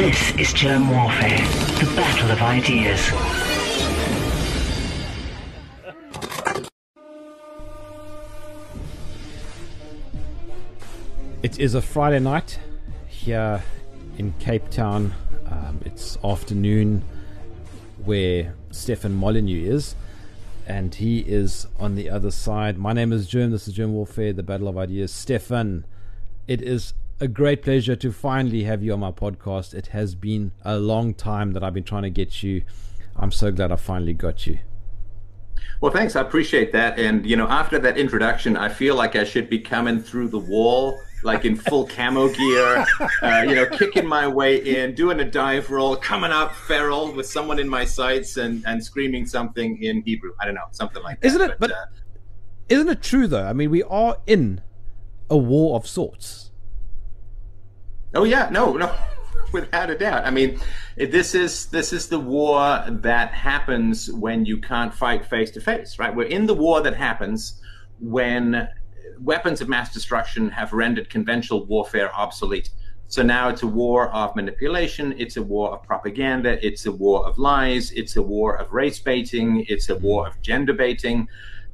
This is Germ Warfare, the battle of ideas. It is a Friday night here in Cape Town. It's afternoon where Stefan Molyneux is, and he is on the other side. My name is Germ. This is Germ Warfare, the battle of ideas. Stefan, it is a great pleasure to finally have you on my podcast. It has been a long time that I've been trying to get you. I'm so glad I finally got you. Well, thanks. I appreciate that. And, you know, after that introduction, I feel like I should be coming through the wall, like in full camo gear, you know, kicking my way in, doing a dive roll, coming up feral with someone in my sights and screaming something in Hebrew. I don't know, something like that. Isn't it true, though? I mean, we are in a war of sorts. Oh yeah, no, without a doubt. I mean, this is the war that happens when you can't fight face to face, right? We're in the war that happens when weapons of mass destruction have rendered conventional warfare obsolete. So now it's a war of manipulation, it's a war of propaganda, it's a war of lies, it's a war of race baiting, it's a war of gender baiting,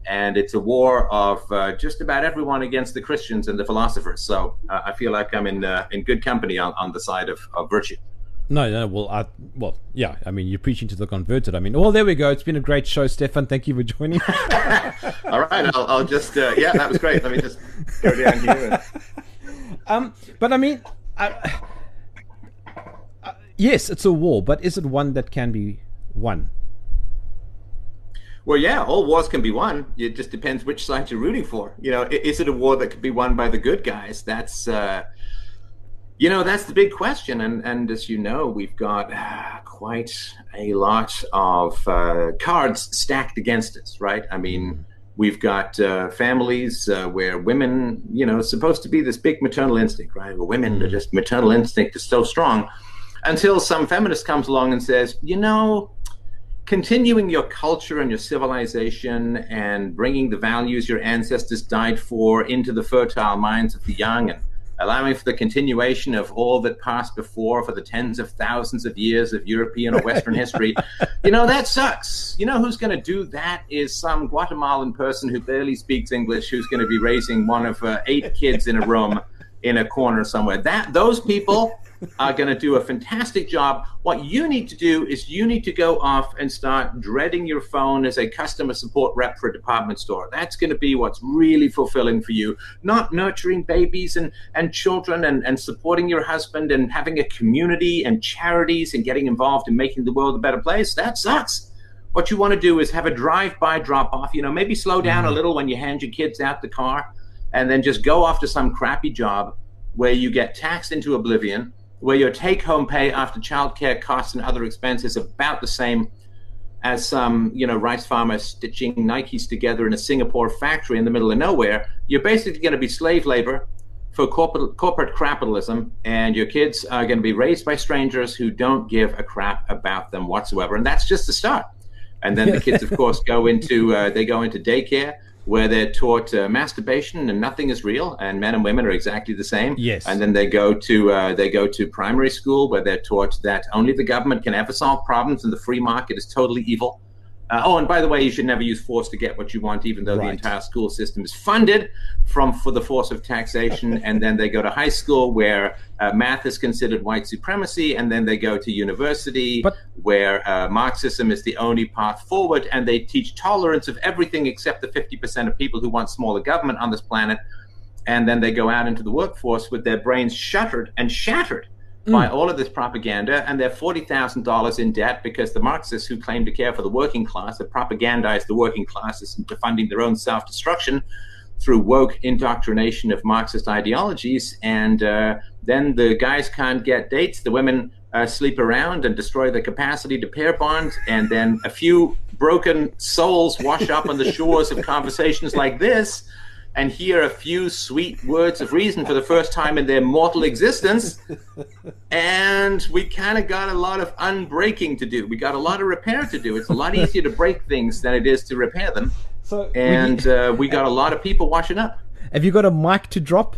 and it's a war of just about everyone against the Christians and the philosophers. So I feel like I'm in good company on the side of virtue. No, well, yeah. I mean, you're preaching to the converted. I mean, well, there we go. It's been a great show, Stefan. Thank you for joining. All right, I'll just yeah, that was great. Let me just go down here. And... but I mean, yes, it's a war, but is it one that can be won? Well, yeah, all wars can be won. It just depends which side you're rooting for. You know, is it a war that could be won by the good guys? That's, you know, that's the big question. And as you know, we've got quite a lot of cards stacked against us, right? I mean, we've got families where women, you know, supposed to be this big maternal instinct, right? Well, women, are just maternal instinct is so strong, until some feminist comes along and says, you know, continuing your culture and your civilization and bringing the values your ancestors died for into the fertile minds of the young and allowing for the continuation of all that passed before for the tens of thousands of years of European or Western history, you know, that sucks. You know who's going to do that is some Guatemalan person who barely speaks English who's going to be raising one of 8 kids in a room in a corner somewhere. Those people... are going to do a fantastic job. What you need to do is you need to go off and start dreading your phone as a customer support rep for a department store. That's going to be what's really fulfilling for you. Not nurturing babies and children and supporting your husband and having a community and charities and getting involved in making the world a better place. That sucks. What you want to do is have a drive-by drop-off. You know, maybe slow down a little when you hand your kids out the car and then just go off to some crappy job where you get taxed into oblivion, where your take-home pay after childcare costs and other expenses is about the same as some, you know, rice farmer stitching Nikes together in a Singapore factory in the middle of nowhere. You're basically going to be slave labor for corporate capitalism, and your kids are going to be raised by strangers who don't give a crap about them whatsoever. And that's just the start. And then the kids, of course, go into daycare, where they're taught masturbation and nothing is real, and men and women are exactly the same. Yes. And then they go to primary school, where they're taught that only the government can ever solve problems, and the free market is totally evil. Oh, and by the way, you should never use force to get what you want, even though the entire school system is funded for the force of taxation. And then they go to high school, where math is considered white supremacy. And then they go to university, where Marxism is the only path forward. And they teach tolerance of everything except the 50% of people who want smaller government on this planet. And then they go out into the workforce with their brains shuttered and shattered by all of this propaganda, and they're $40,000 in debt because the Marxists who claim to care for the working class have propagandized the working classes into funding their own self-destruction through woke indoctrination of Marxist ideologies. And then the guys can't get dates, the women sleep around and destroy their capacity to pair bond, and then a few broken souls wash up on the shores of conversations like this and hear a few sweet words of reason for the first time in their mortal existence. And we kind of got a lot of unbreaking to do. We got a lot of repair to do. It's a lot easier to break things than it is to repair them. So, and we got a lot of people washing up. Have you got a mic to drop?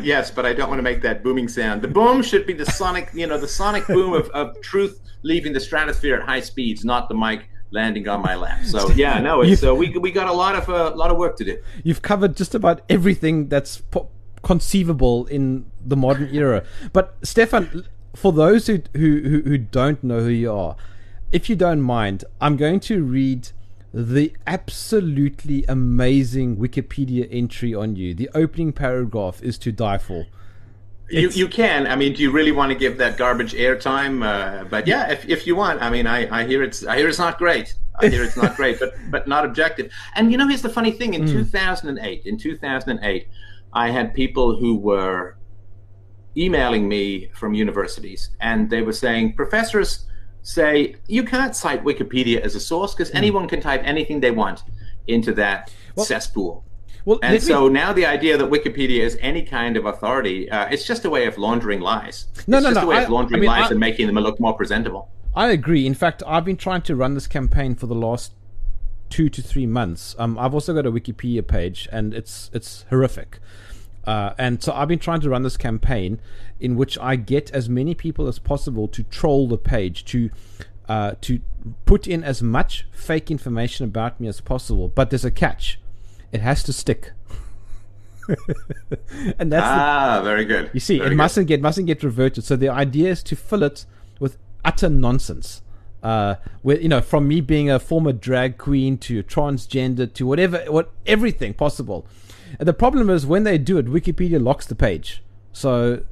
Yes, but I don't want to make that booming sound. The boom should be the sonic, the sonic boom of truth leaving the stratosphere at high speeds, not the mic landing on my lap. So yeah, no, it's we got a lot of work to do. You've covered just about everything that's conceivable in the modern era. But Stefan, for those who don't know who you are, if you don't mind, I'm going to read the absolutely amazing Wikipedia entry on you. The opening paragraph is to die for. You can. I mean, do you really want to give that garbage airtime? But yeah, if you want. I mean, I hear it's not great. I hear it's not great, but not objective. And here's the funny thing. In 2008, I had people who were emailing me from universities, and they were saying, professors say you can't cite Wikipedia as a source because anyone can type anything they want into that cesspool. Well, and so now the idea that Wikipedia is any kind of authority, it's just a way of laundering lies. It's just a way of laundering lies and making them look more presentable. I agree. In fact, I've been trying to run this campaign for the last 2 to 3 months. I've also got a Wikipedia page, and it's horrific. And so I've been trying to run this campaign in which I get as many people as possible to troll the page, to put in as much fake information about me as possible. But there's a catch. It has to stick. And that's very good. You see, it mustn't get reverted. So the idea is to fill it with utter nonsense. From me being a former drag queen to transgender to everything possible. And the problem is when they do it, Wikipedia locks the page. So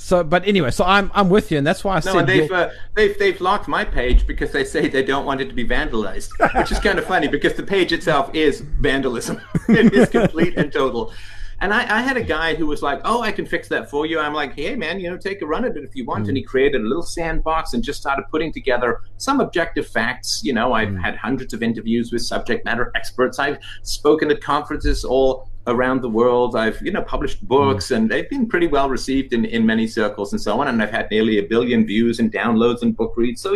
but anyway, so I'm with you, and that's why I said they've locked my page because they say they don't want it to be vandalized, which is kind of funny because the page itself is vandalism. It is complete and total. And I had a guy who was like, "Oh, I can fix that for you." I'm like, "Hey, man, take a run at it if you want." And he created a little sandbox and just started putting together some objective facts. I've had hundreds of interviews with subject matter experts. I've spoken at conferences all around the world. I've published books, and they've been pretty well received in many circles and so on. And I've had nearly 1 billion views and downloads and book reads. So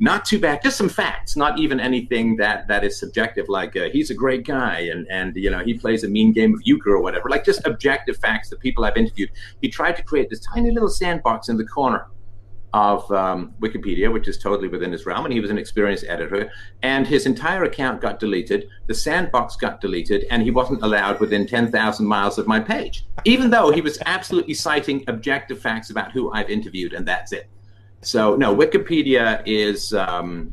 not too bad. Just some facts, not even anything that is subjective, like he's a great guy and he plays a mean game of euchre or whatever. Like just objective facts. The people I've interviewed, he tried to create this tiny little sandbox in the corner of Wikipedia, which is totally within his realm, and he was an experienced editor, and his entire account got deleted, the sandbox got deleted, and he wasn't allowed within 10,000 miles of my page, even though he was absolutely citing objective facts about who I've interviewed, and that's it. So, no, Wikipedia is, even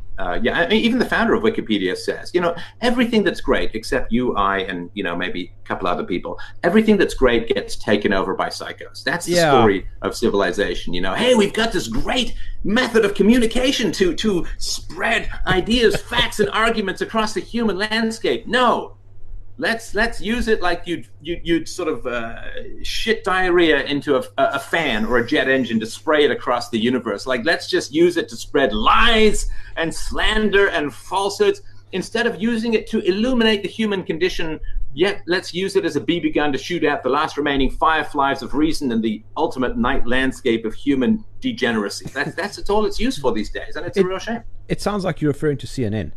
the founder of Wikipedia says, everything that's great, except you, I, and, maybe a couple other people, everything that's great gets taken over by psychos. That's the story of civilization, Hey, we've got this great method of communication to spread ideas, facts, and arguments across the human landscape. No. Let's use it like you'd sort of shit diarrhea into a fan or a jet engine to spray it across the universe. Like, let's just use it to spread lies and slander and falsehoods. Instead of using it to illuminate the human condition, yet let's use it as a BB gun to shoot out the last remaining fireflies of reason and the ultimate night landscape of human degeneracy. That's all it's used for these days, and it's a real shame. It sounds like you're referring to CNN.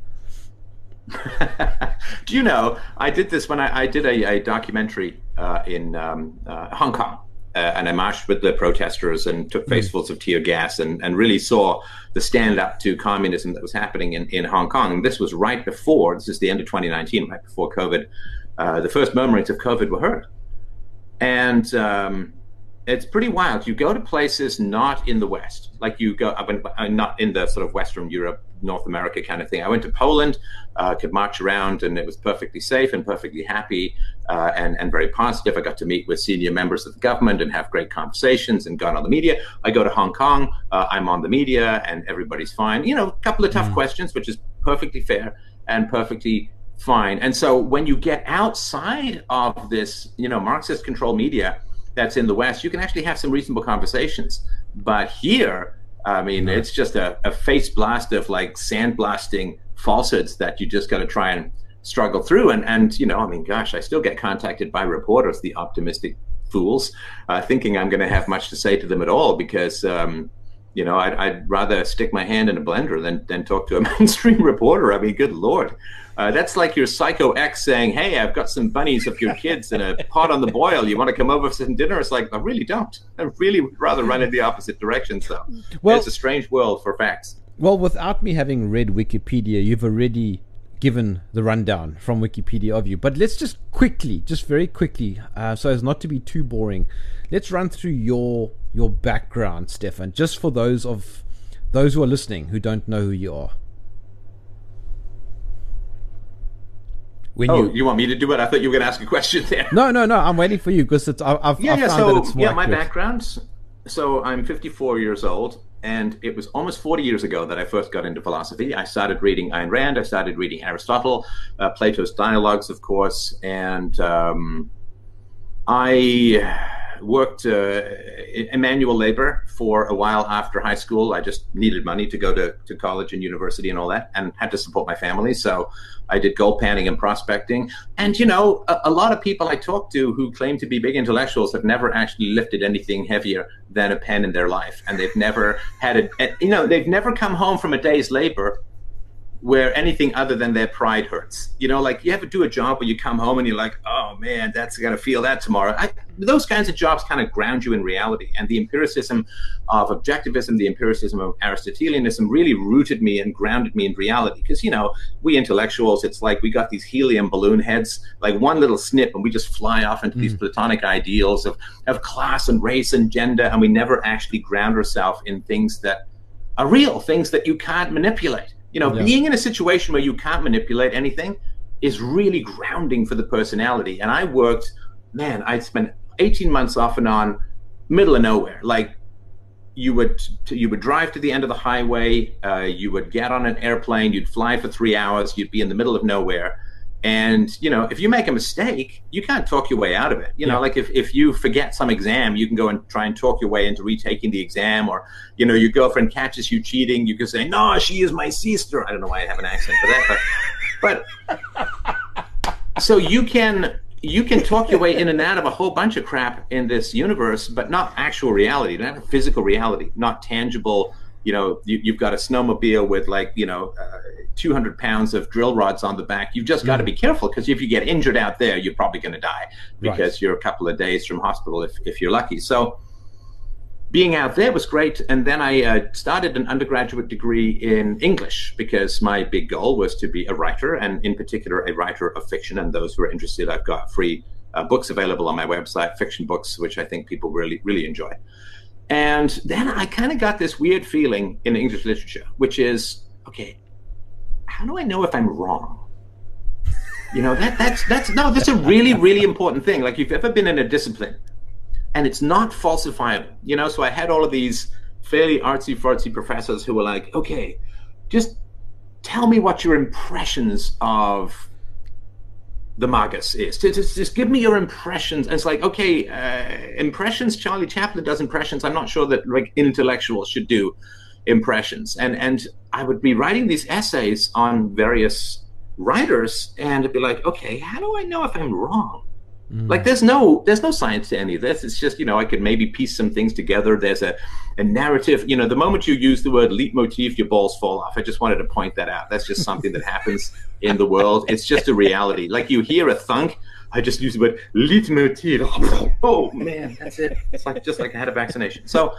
Do you know, I did this when I did a documentary in Hong Kong, and I marched with the protesters and took facefuls of tear gas and really saw the stand-up to communism that was happening in Hong Kong. And this was right before, this is the end of 2019, right before COVID, the first murmurings of COVID were heard. And it's pretty wild. You go to places not in the West, like you go, not in the sort of Western Europe, North America kind of thing. I went to Poland, could march around, and it was perfectly safe and perfectly happy and very positive. I got to meet with senior members of the government and have great conversations and got on the media. I go to Hong Kong, I'm on the media, and everybody's fine. A couple of tough questions, which is perfectly fair and perfectly fine. And so when you get outside of this, Marxist-controlled media that's in the West, you can actually have some reasonable conversations. But here, I mean, it's just a face blast of like sandblasting falsehoods that you just got to try and struggle through. And I mean, gosh, I still get contacted by reporters, the optimistic fools, thinking I'm going to have much to say to them at all because You know, I'd rather stick my hand in a blender than talk to a mainstream reporter. I mean, good Lord. That's like your psycho ex saying, hey, I've got some bunnies of your kids in a pot on the boil. You want to come over for some dinner? It's like, I really don't. I really would rather run in the opposite direction. So well, it's a strange world for facts. Well, without me having read Wikipedia, you've already given the rundown from Wikipedia of you. But let's just quickly, just very quickly, so as not to be too boring, let's run through your background, Stefan, just for those who are listening who don't know who you are. You want me to do it? I thought you were going to ask a question there. No. I'm waiting for you because I found that it's more accurate. My background. So I'm 54 years old, and it was almost 40 years ago that I first got into philosophy. I started reading Ayn Rand. I started reading Aristotle, Plato's dialogues, of course, and I worked in manual labor for a while after high school. I just needed money to go to college and university and all that, and had to support my family. So I did gold panning and prospecting. And, you know, a lot of people I talk to who claim to be big intellectuals have never actually lifted anything heavier than a pen in their life. And they've never had it. You know, they've never come home from a day's labor where anything other than their pride hurts. You know, like, you ever do a job where you come home and you're like, oh man, that's gonna feel that tomorrow. Those kinds of jobs kind of ground you in reality. And the empiricism of objectivism, the empiricism of Aristotelianism really rooted me and grounded me in reality. Because, you know, we intellectuals, it's like we got these helium balloon heads, like one little snip and we just fly off into these platonic ideals of class and race and gender, and we never actually ground ourselves in things that are real, things that you can't manipulate. You know, being in a situation where you can't manipulate anything is really grounding for the personality. And I worked, man, I spent 18 months off and on, middle of nowhere. Like, you would drive to the end of the highway, you would get on an airplane, you'd fly for 3 hours, you'd be in the middle of nowhere. And, you know, if you make a mistake, you can't talk your way out of it. You know, like if you forget some exam, you can go and try and talk your way into retaking the exam. Or, you know, your girlfriend catches you cheating, you can say, no, she is my sister. I don't know why I have an accent for that. But so you can talk your way in and out of a whole bunch of crap in this universe, but not actual reality, not physical reality, not tangible. You know, you've got a snowmobile with, like, you know, 200 pounds of drill rods on the back. You've just got to be careful, because if you get injured out there, you're probably going to die, because you're a couple of days from hospital if you're lucky. So being out there was great. And then I started an undergraduate degree in English, because my big goal was to be a writer, and in particular, a writer of fiction. and those who are interested, I've got free books available on my website, fiction books, which I think people really, really enjoy. And then I kind of got this weird feeling in English literature, which is, okay, how do I know if I'm wrong? You know, that's a really, really important thing. Like, if you've ever been in a discipline and it's not falsifiable, you know, so I had all of these fairly artsy-fartsy professors who were like, okay, just tell me what your impressions of the Magus is. Just give me your impressions. And it's like, okay, impressions, Charlie Chaplin does impressions. I'm not sure that, like, intellectuals should do impressions. And I would be writing these essays on various writers, and it'd be like, okay, how do I know if I'm wrong? Like, there's no science to any of this. It's just, you know, I could maybe piece some things together. There's a narrative. You know, the moment you use the word leitmotif, your balls fall off. I just wanted to point that out. That's just something that happens in the world. It's just a reality. Like, you hear a thunk. I just use the word leitmotif. Oh, man, that's it. It's like just like I had a vaccination. So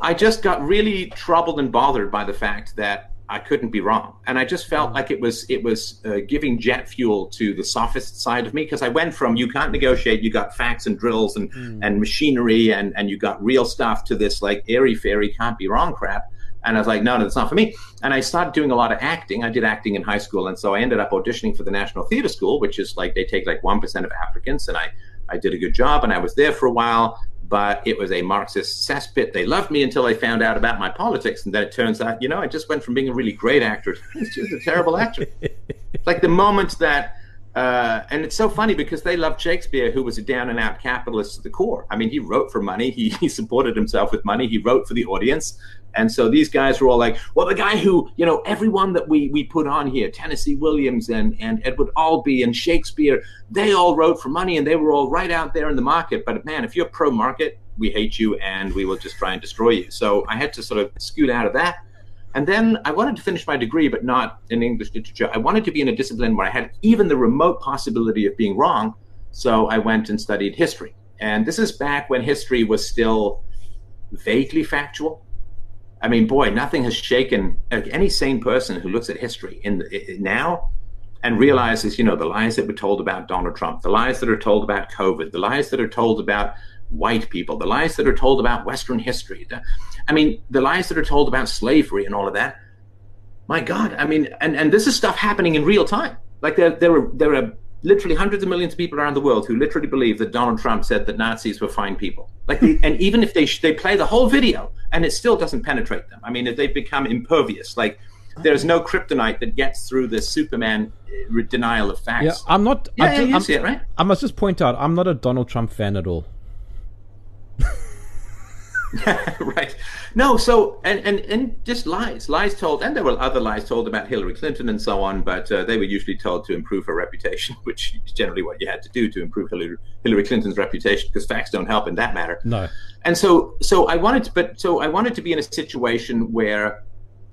I just got really troubled and bothered by the fact that I couldn't be wrong. And I just felt like it was giving jet fuel to the sophist side of me, because I went from you can't negotiate, you got facts and drills and machinery and you got real stuff, to this like airy-fairy can't be wrong crap. And I was like, no, that's not for me. And I started doing a lot of acting. I did acting in high school. And so I ended up auditioning for the National Theater School, which is like they take like 1% of applicants. And I did a good job, and I was there for a while. But it was a Marxist cesspit. They loved me until they found out about my politics. And then it turns out, you know, I just went from being a really great actor to just a terrible actor. Like the moment that, and it's so funny because they loved Shakespeare, who was a down and out capitalist to the core. I mean, he wrote for money. He supported himself with money. He wrote for the audience. And so these guys were all like, well, the guy who, you know, everyone that we put on here, Tennessee Williams and Edward Albee and Shakespeare, they all wrote for money and they were all right out there in the market. But man, if you're pro-market, we hate you and we will just try and destroy you. So I had to sort of scoot out of that. And then I wanted to finish my degree, but not in English literature. I wanted to be in a discipline where I had even the remote possibility of being wrong. So I went and studied history. And this is back when history was still vaguely factual. I mean, boy, nothing has shaken any sane person who looks at history now and realizes, you know, the lies that were told about Donald Trump, the lies that are told about COVID, the lies that are told about white people, the lies that are told about Western history. The lies that are told about slavery and all of that. My God, I mean, and this is stuff happening in real time. Like there are literally hundreds of millions of people around the world who literally believe that Donald Trump said that Nazis were fine people. Like, and even if they play the whole video and it still doesn't penetrate them. I mean, if they've become impervious, like there's no kryptonite that gets through the Superman denial of facts. Yeah, I'm not. You see it, right? I must just point out, I'm not a Donald Trump fan at all. Right. No. So and just lies told, and there were other lies told about Hillary Clinton and so on, but they were usually told to improve her reputation, which is generally what you had to do to improve Hillary Clinton's reputation, because facts don't help in that matter. No. And so I wanted to be in a situation where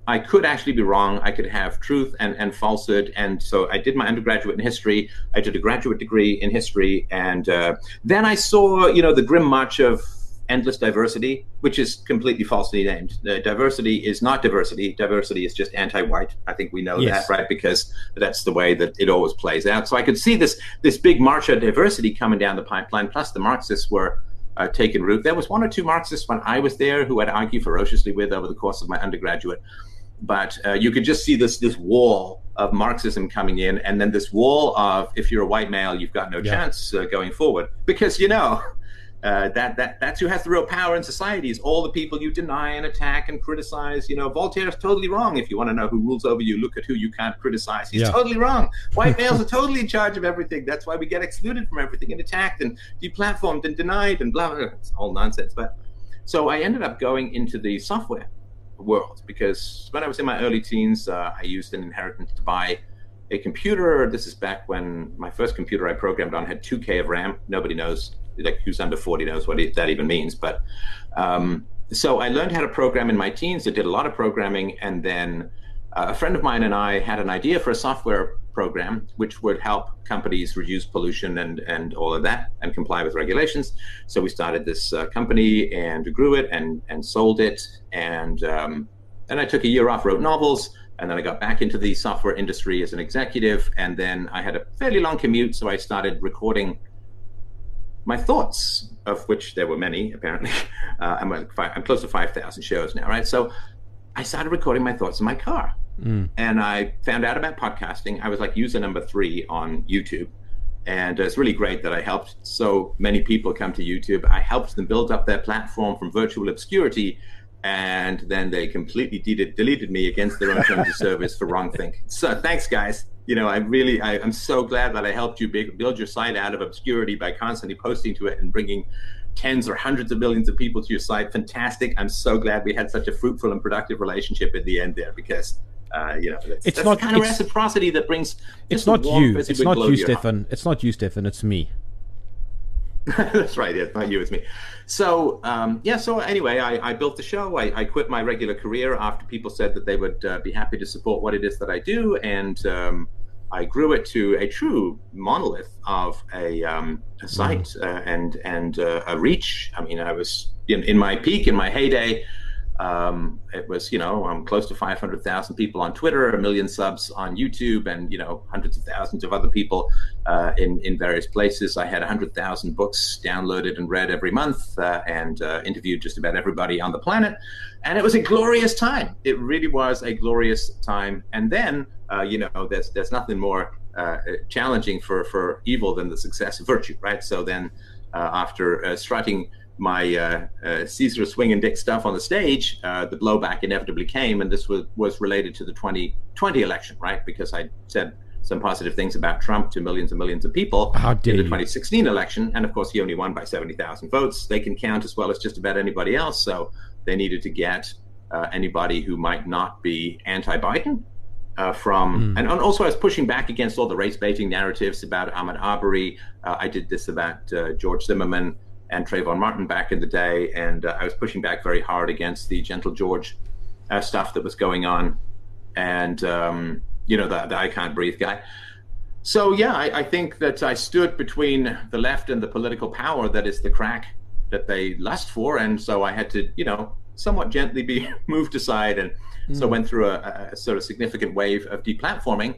I could actually be wrong. I could have truth and falsehood. And so I did my undergraduate in history. I did a graduate degree in history, and then I saw, you know, the grim march of endless diversity, which is completely falsely named. Diversity is not diversity. Diversity is just anti-white. I think we know that, right? Because that's the way that it always plays out. So I could see this big march of diversity coming down the pipeline. Plus, the Marxists were taking root. There was one or two Marxists when I was there who I'd argue ferociously with over the course of my undergraduate. But you could just see this wall of Marxism coming in, and then this wall of, if you're a white male, you've got no chance going forward, because, you know, that's who has the real power in society, is all the people you deny and attack and criticize. You know, Voltaire's totally wrong. If you want to know who rules over you, look at who you can't criticize. He's totally wrong. White males are totally in charge of everything. That's why we get excluded from everything and attacked and deplatformed and denied and blah, blah, blah. It's all nonsense. But so I ended up going into the software world, because when I was in my early teens, I used an inheritance to buy a computer. This is back when my first computer I programmed on had 2K of RAM. Nobody knows. Like, who's under 40 knows what that even means. But so I learned how to program in my teens. I did a lot of programming. And then a friend of mine and I had an idea for a software program which would help companies reduce pollution and all of that and comply with regulations. So we started this company and grew it and sold it. And then I took a year off, wrote novels. And then I got back into the software industry as an executive. And then I had a fairly long commute. So I started recording my thoughts, of which there were many, apparently. I'm close to 5,000 shows now, right? So I started recording my thoughts in my car. Mm. And I found out about podcasting. I was like user number 3 on YouTube. And it's really great that I helped so many people come to YouTube. I helped them build up their platform from virtual obscurity. And then they completely deleted me against their own terms of service for wrong thinking. So thanks, guys. You know, I'm so glad that I helped you build your site out of obscurity by constantly posting to it and bringing tens or hundreds of millions of people to your site. Fantastic. I'm so glad we had such a fruitful and productive relationship at the end there, because, you know, it's not the kind of reciprocity that brings. It's not you. It's not you, Stefan. It's not you, Stefan. It's me. That's right. Yeah, it's not you. It's me. So, so anyway, I built the show. I quit my regular career after people said that they would be happy to support what it is that I do. And I grew it to a true monolith of a site and a reach. I mean, I was in my peak, in my heyday. It was, you know, I'm close to 500,000 people on Twitter, 1 million subs on YouTube, and, you know, hundreds of thousands of other people in various places. I had 100,000 books downloaded and read every month, and interviewed just about everybody on the planet. And it was a glorious time. It really was a glorious time. And then, you know, there's nothing more challenging for evil than the success of virtue, right? So then after strutting my Caesar swing and dick stuff on the stage, the blowback inevitably came, and this was related to the 2020 election, right? Because I said some positive things about Trump to millions and millions of people in the 2016 election, and of course he only won by 70,000 votes. They can count as well as just about anybody else, so they needed to get anybody who might not be anti-Biden. And also I was pushing back against all the race-baiting narratives about Ahmaud Arbery. I did this about George Zimmerman. and Trayvon Martin back in the day, and I was pushing back very hard against the Gentle George stuff that was going on, and the I Can't Breathe guy. So yeah, I think that I stood between the left and the political power that is the crack that they lust for, and so I had to, somewhat gently be moved aside, and so went through a sort of significant wave of deplatforming,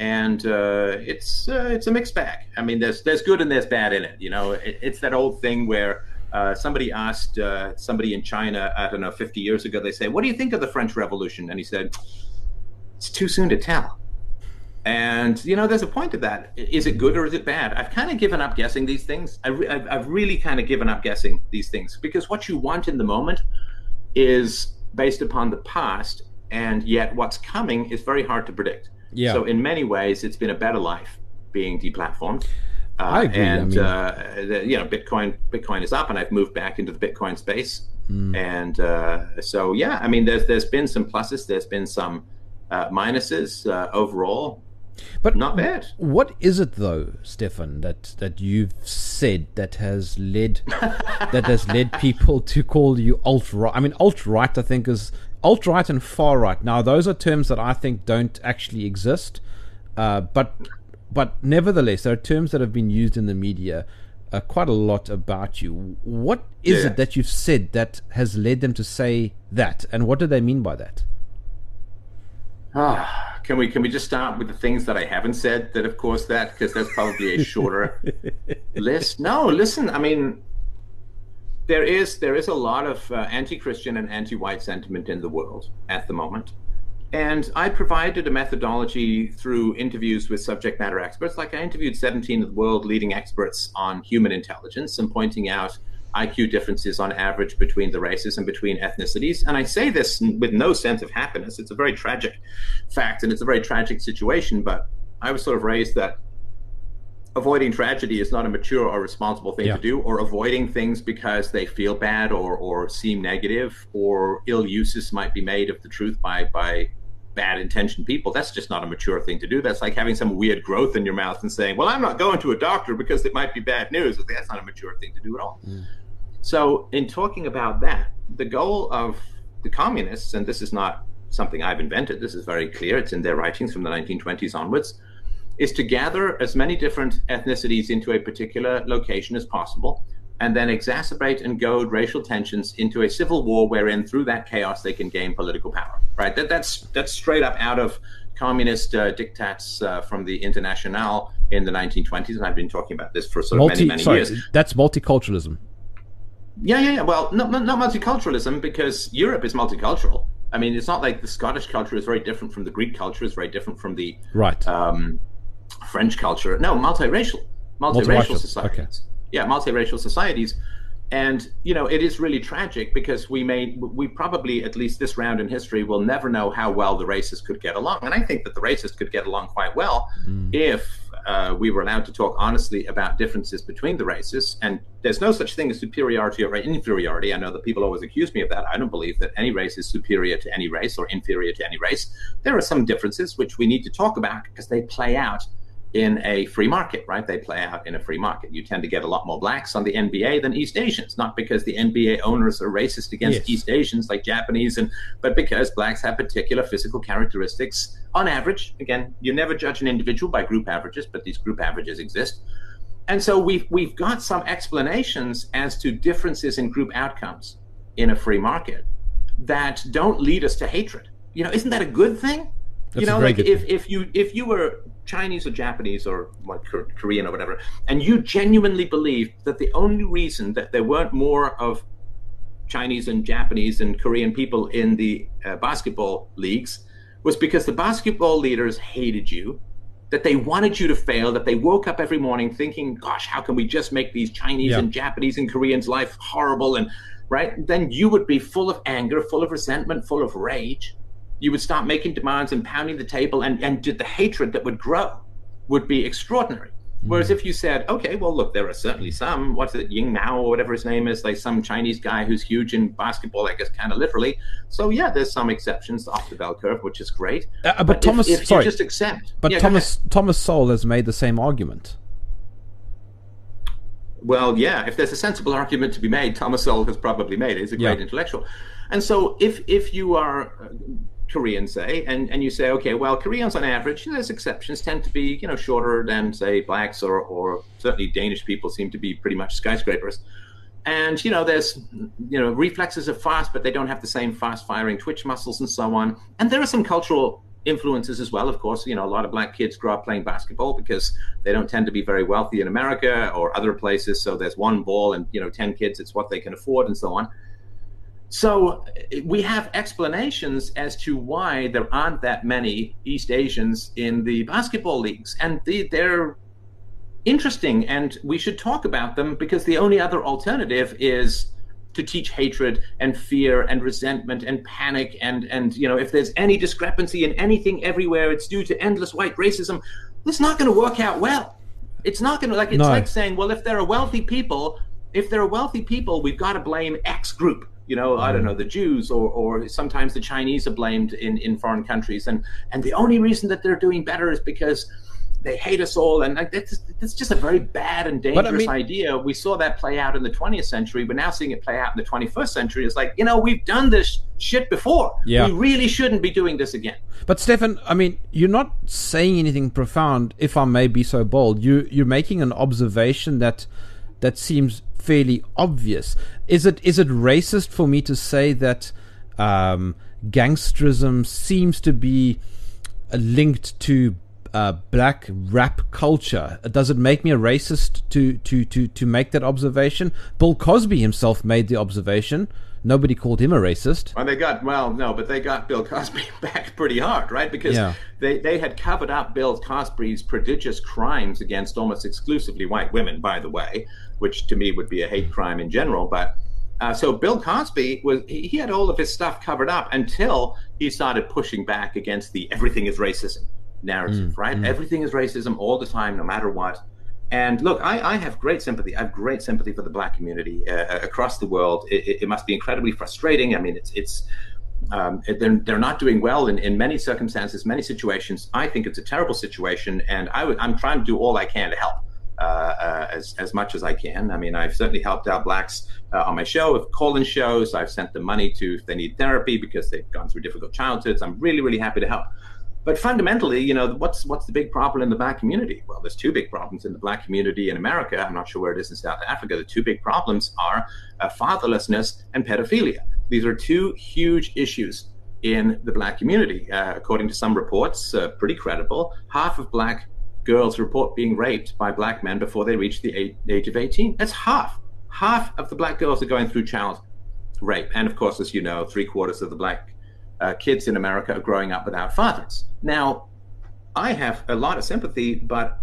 and it's a mixed bag. I mean, there's good and there's bad in it. It's that old thing where somebody asked somebody in China, I don't know, 50 years ago, they say, "What do you think of the French Revolution?" And he said, "It's too soon to tell." And there's a point to that. Is it good or is it bad? I've kind of given up guessing these things. I've really kind of given up guessing these things, because what you want in the moment is based upon the past, and yet what's coming is very hard to predict. Yeah. So in many ways, it's been a better life being deplatformed. I agree. And Bitcoin is up, and I've moved back into the Bitcoin space. And so yeah, I mean, there's been some pluses, there's been some minuses overall, but not bad. What is it though, Stefan, that you've said that has led people to call you alt-right? I mean, alt-right, I think, is alt-right and far-right. Now, those are terms that I think don't actually exist, but nevertheless, there are terms that have been used in the media quite a lot about you. What is it that you've said that has led them to say that, and what do they mean by that? Ah, can we just start with the things that I haven't said? That, of course, because that's probably a shorter list. No, listen, I mean, there is a lot of anti-Christian and anti-white sentiment in the world at the moment, and I provided a methodology through interviews with subject matter experts. Like, I interviewed 17 of the world leading experts on human intelligence and pointing out IQ differences on average between the races and between ethnicities. And I say this with no sense of happiness. It's a very tragic fact, and it's a very tragic situation, but I was sort of raised that avoiding tragedy is not a mature or responsible thing to do, or avoiding things because they feel bad or seem negative, or ill uses might be made of the truth by bad intentioned people. That's just not a mature thing to do. That's like having some weird growth in your mouth and saying, "Well, I'm not going to a doctor because it might be bad news." That's not a mature thing to do at all. So in talking about that, the goal of the communists, and this is not something I've invented, this is very clear, it's in their writings from the 1920s onwards, is to gather as many different ethnicities into a particular location as possible, and then exacerbate and goad racial tensions into a civil war wherein, through that chaos, they can gain political power, right? That's straight up out of communist diktats from the International in the 1920s, and I've been talking about this for sort of many years. That's multiculturalism. Yeah. Well, not multiculturalism, because Europe is multicultural. I mean, it's not like the Scottish culture is very different from the Greek culture, is very different from the French culture. No, multiracial societies. Okay. Yeah, multiracial societies. And, it is really tragic, because we probably, at least this round in history, will never know how well the racists could get along. And I think that the racists could get along quite well if we were allowed to talk honestly about differences between the races. And there's no such thing as superiority or inferiority. I know that people always accuse me of that. I don't believe that any race is superior to any race or inferior to any race. There are some differences which we need to talk about because they play out in a free market, right? They play out in a free market. You tend to get a lot more blacks on the NBA than East Asians, not because the NBA owners are racist against East Asians like Japanese, but because blacks have particular physical characteristics on average. Again, you never judge an individual by group averages, but these group averages exist. And so we've got some explanations as to differences in group outcomes in a free market that don't lead us to hatred. Isn't that a good thing? That's like if you were Chinese or Japanese or Korean or whatever, and you genuinely believed that the only reason that there weren't more of Chinese and Japanese and Korean people in the basketball leagues was because the basketball leaders hated you, that they wanted you to fail, that they woke up every morning thinking, "Gosh, how can we just make these Chinese and Japanese and Koreans' life horrible?" And right then you would be full of anger, full of resentment, full of rage. You would start making demands and pounding the table, and the hatred that would grow would be extraordinary. Whereas if you said, "Okay, well, look, there are certainly some, Ying Mao or whatever his name is, like some Chinese guy who's huge in basketball, I guess, kind of literally. So yeah, there's some exceptions off the bell curve, which is great." But Thomas, if you just accept. But Thomas Sowell has made the same argument. Well, yeah, if there's a sensible argument to be made, Thomas Sowell has probably made it. He's a great intellectual. And so if you are Korean, say, and you say, okay, well, Koreans on average, there's exceptions, tend to be, shorter than, say, blacks or certainly Danish people seem to be pretty much skyscrapers. And, there's, reflexes are fast, but they don't have the same fast-firing twitch muscles and so on. And there are some cultural influences as well, of course. A lot of black kids grow up playing basketball because they don't tend to be very wealthy in America or other places. So there's one ball and, 10 kids, it's what they can afford and so on. So we have explanations as to why there aren't that many East Asians in the basketball leagues. And they're interesting, and we should talk about them, because the only other alternative is to teach hatred and fear and resentment and panic. And if there's any discrepancy in anything everywhere, it's due to endless white racism. It's not going to work out well. It's not going to, like, it's like saying, well, if there are wealthy people, we've got to blame X group. I don't know, the Jews, or sometimes the Chinese are blamed in foreign countries. And the only reason that they're doing better is because they hate us all. And that's just a very bad and dangerous idea. We saw that play out in the 20th century. We're now seeing it play out in the 21st century. It's like, we've done this shit before. Yeah. We really shouldn't be doing this again. But Stefan, you're not saying anything profound, if I may be so bold. You're making an observation that seems fairly obvious. Is it racist for me to say that gangsterism seems to be linked to black rap culture? Does it make me a racist to make that observation? Bill Cosby himself made the observation. Nobody called him a racist. Well, they got Bill Cosby back pretty hard, right? Because they had covered up Bill Cosby's prodigious crimes against almost exclusively white women, by the way, which to me would be a hate crime in general. But so Bill Cosby, he had all of his stuff covered up until he started pushing back against the everything is racism narrative, right? Everything is racism all the time, no matter what. And look, I have great sympathy. I have great sympathy for the black community across the world. It must be incredibly frustrating. They're not doing well in many circumstances, many situations. I think it's a terrible situation, and I'm trying to do all I can to help as much as I can. I've certainly helped out blacks on my show, with call-in shows. I've sent them money if they need therapy because they've gone through difficult childhoods. I'm really, really happy to help. But fundamentally, what's the big problem in the black community? Well, there's two big problems in the black community in America. I'm not sure where it is in South Africa. The two big problems are fatherlessness and pedophilia. These are two huge issues in the black community. According to some reports, pretty credible, half of black girls report being raped by black men before they reach the age of 18. That's half. Half of the black girls are going through child rape. And of course, as you know, 3/4 of the black kids in America are growing up without fathers. Now, I have a lot of sympathy, but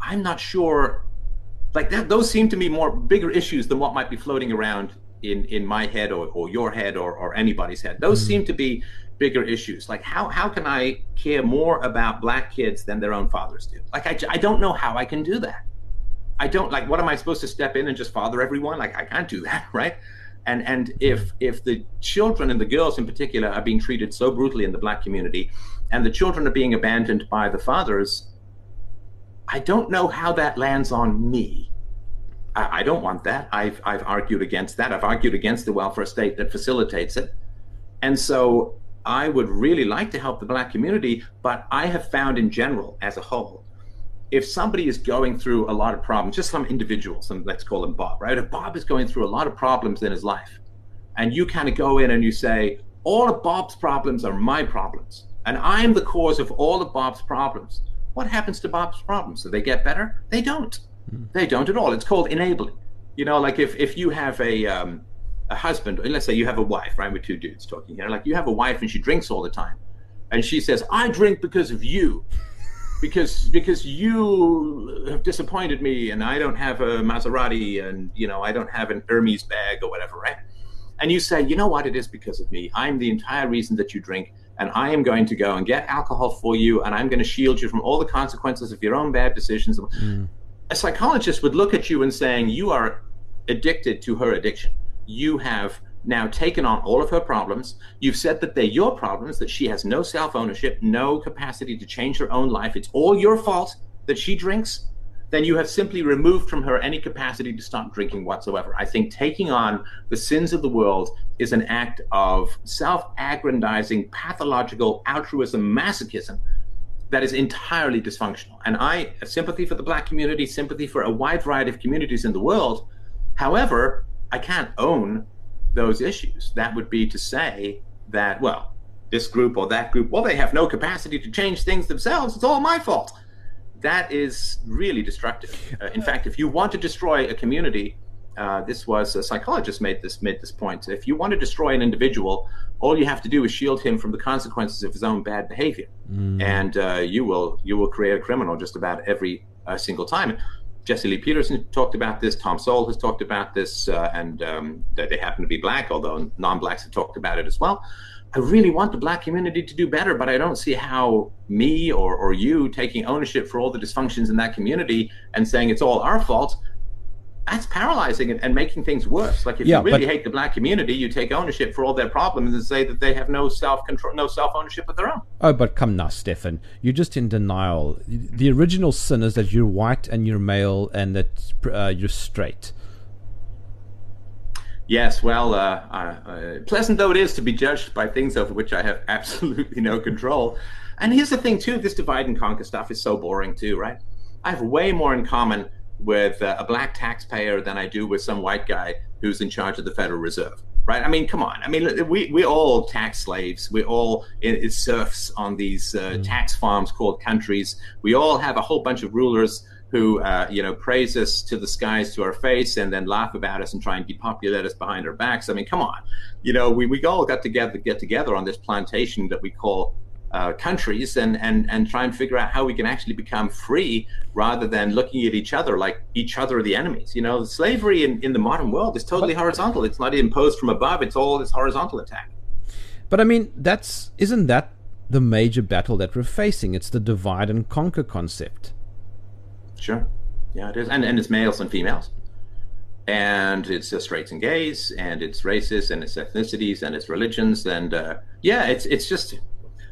I'm not sure, like, that those seem to me bigger issues than what might be floating around in my head or your head or anybody's head. Those seem to be bigger issues. Like, how can I care more about black kids than their own fathers do? Like, I don't know how I can do that. What am I supposed to step in and just father everyone? Like, I can't do that, right? And if the children and the girls in particular are being treated so brutally in the black community, and the children are being abandoned by the fathers, I don't know how that lands on me. I don't want that. I've argued against that. I've argued against the welfare state that facilitates it. And so I would really like to help the black community, but I have found in general, as a whole, if somebody is going through a lot of problems, just some individuals, and let's call him Bob, right? If Bob is going through a lot of problems in his life, and you kind of go in and you say, all of Bob's problems are my problems, and I'm the cause of all of Bob's problems, what happens to Bob's problems? Do they get better? They don't. They don't at all. It's called enabling. Like if you have a husband, and let's say you have a wife, right? We're two dudes talking here. Like, you have a wife and she drinks all the time, and she says, I drink because of you. Because you have disappointed me, and I don't have a Maserati, and I don't have an Hermes bag or whatever, right? And you say, you know what, it is because of me. I'm the entire reason that you drink, and I am going to go and get alcohol for you, and I'm going to shield you from all the consequences of your own bad decisions. A psychologist would look at you and saying, you are addicted to her addiction. You have now taken on all of her problems. You've said that they're your problems, that she has no self-ownership, no capacity to change her own life. It's all your fault that she drinks. then you have simply removed from her any capacity to stop drinking whatsoever. I think taking on the sins of the world is an act of self-aggrandizing, pathological altruism, masochism that is entirely dysfunctional. And I have sympathy for the Black community, sympathy for a wide variety of communities in the world. However, I can't own those issues. That would be to say that, well, this group or that group, well, they have no capacity to change things themselves. It's all my fault. That is really destructive. In fact, if you want to destroy a community, this was a psychologist made this point. If you want to destroy an individual, all you have to do is shield him from the consequences of his own bad behavior, and you will create a criminal just about every single time. Jesse Lee Peterson talked about this. Tom Sowell has talked about this, and they happen to be Black, although non-Blacks have talked about it as well. I really want the Black community to do better, but I don't see how me or you taking ownership for all the dysfunctions in that community and saying it's all our fault, that's paralyzing and making things worse. Like, if you really hate the Black community, you take ownership for all their problems and say that they have no self-control, no self-ownership of their own. Oh, but come now, Stefan, you're just in denial. The original sin is that you're white and you're male and that you're straight. Yes, well, pleasant though it is to be judged by things over which I have absolutely no control. And here's the thing, too, this divide and conquer stuff is so boring, too, right? I have way more in common with a Black taxpayer than I do with some white guy who's in charge of the Federal Reserve, right? I mean, come on. I mean, we're all tax slaves. We're all serfs on these tax farms called countries. We all have a whole bunch of rulers who praise us to the skies to our face and then laugh about us and try and depopulate us behind our backs. I mean, come on. You know, we all get together on this plantation that we call countries and try and figure out how we can actually become free rather than looking at each other like each other are the enemies. You know, slavery in the modern world is totally horizontal. It's not imposed from above. It's all this horizontal attack. But I mean, isn't that the major battle that we're facing? It's the divide and conquer concept. Sure. Yeah, it is. And it's males and females. And it's straights and gays, and it's races, and it's ethnicities, and it's religions. And it's just,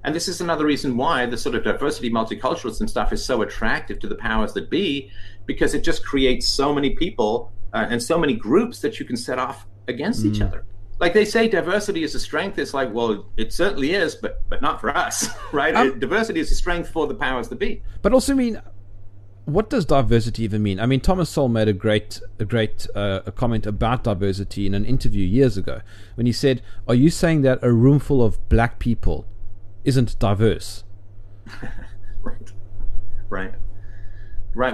and this is another reason why the sort of diversity, multiculturalism stuff is so attractive to the powers that be, because it just creates so many people and so many groups that you can set off against each other. Like, they say diversity is a strength. It's like, well, it certainly is, but not for us, right? Diversity is a strength for the powers that be. But also, I mean, what does diversity even mean? I mean, Thomas Sowell made a great comment about diversity in an interview years ago when he said, "Are you saying that a room full of Black people isn't diverse?" Right.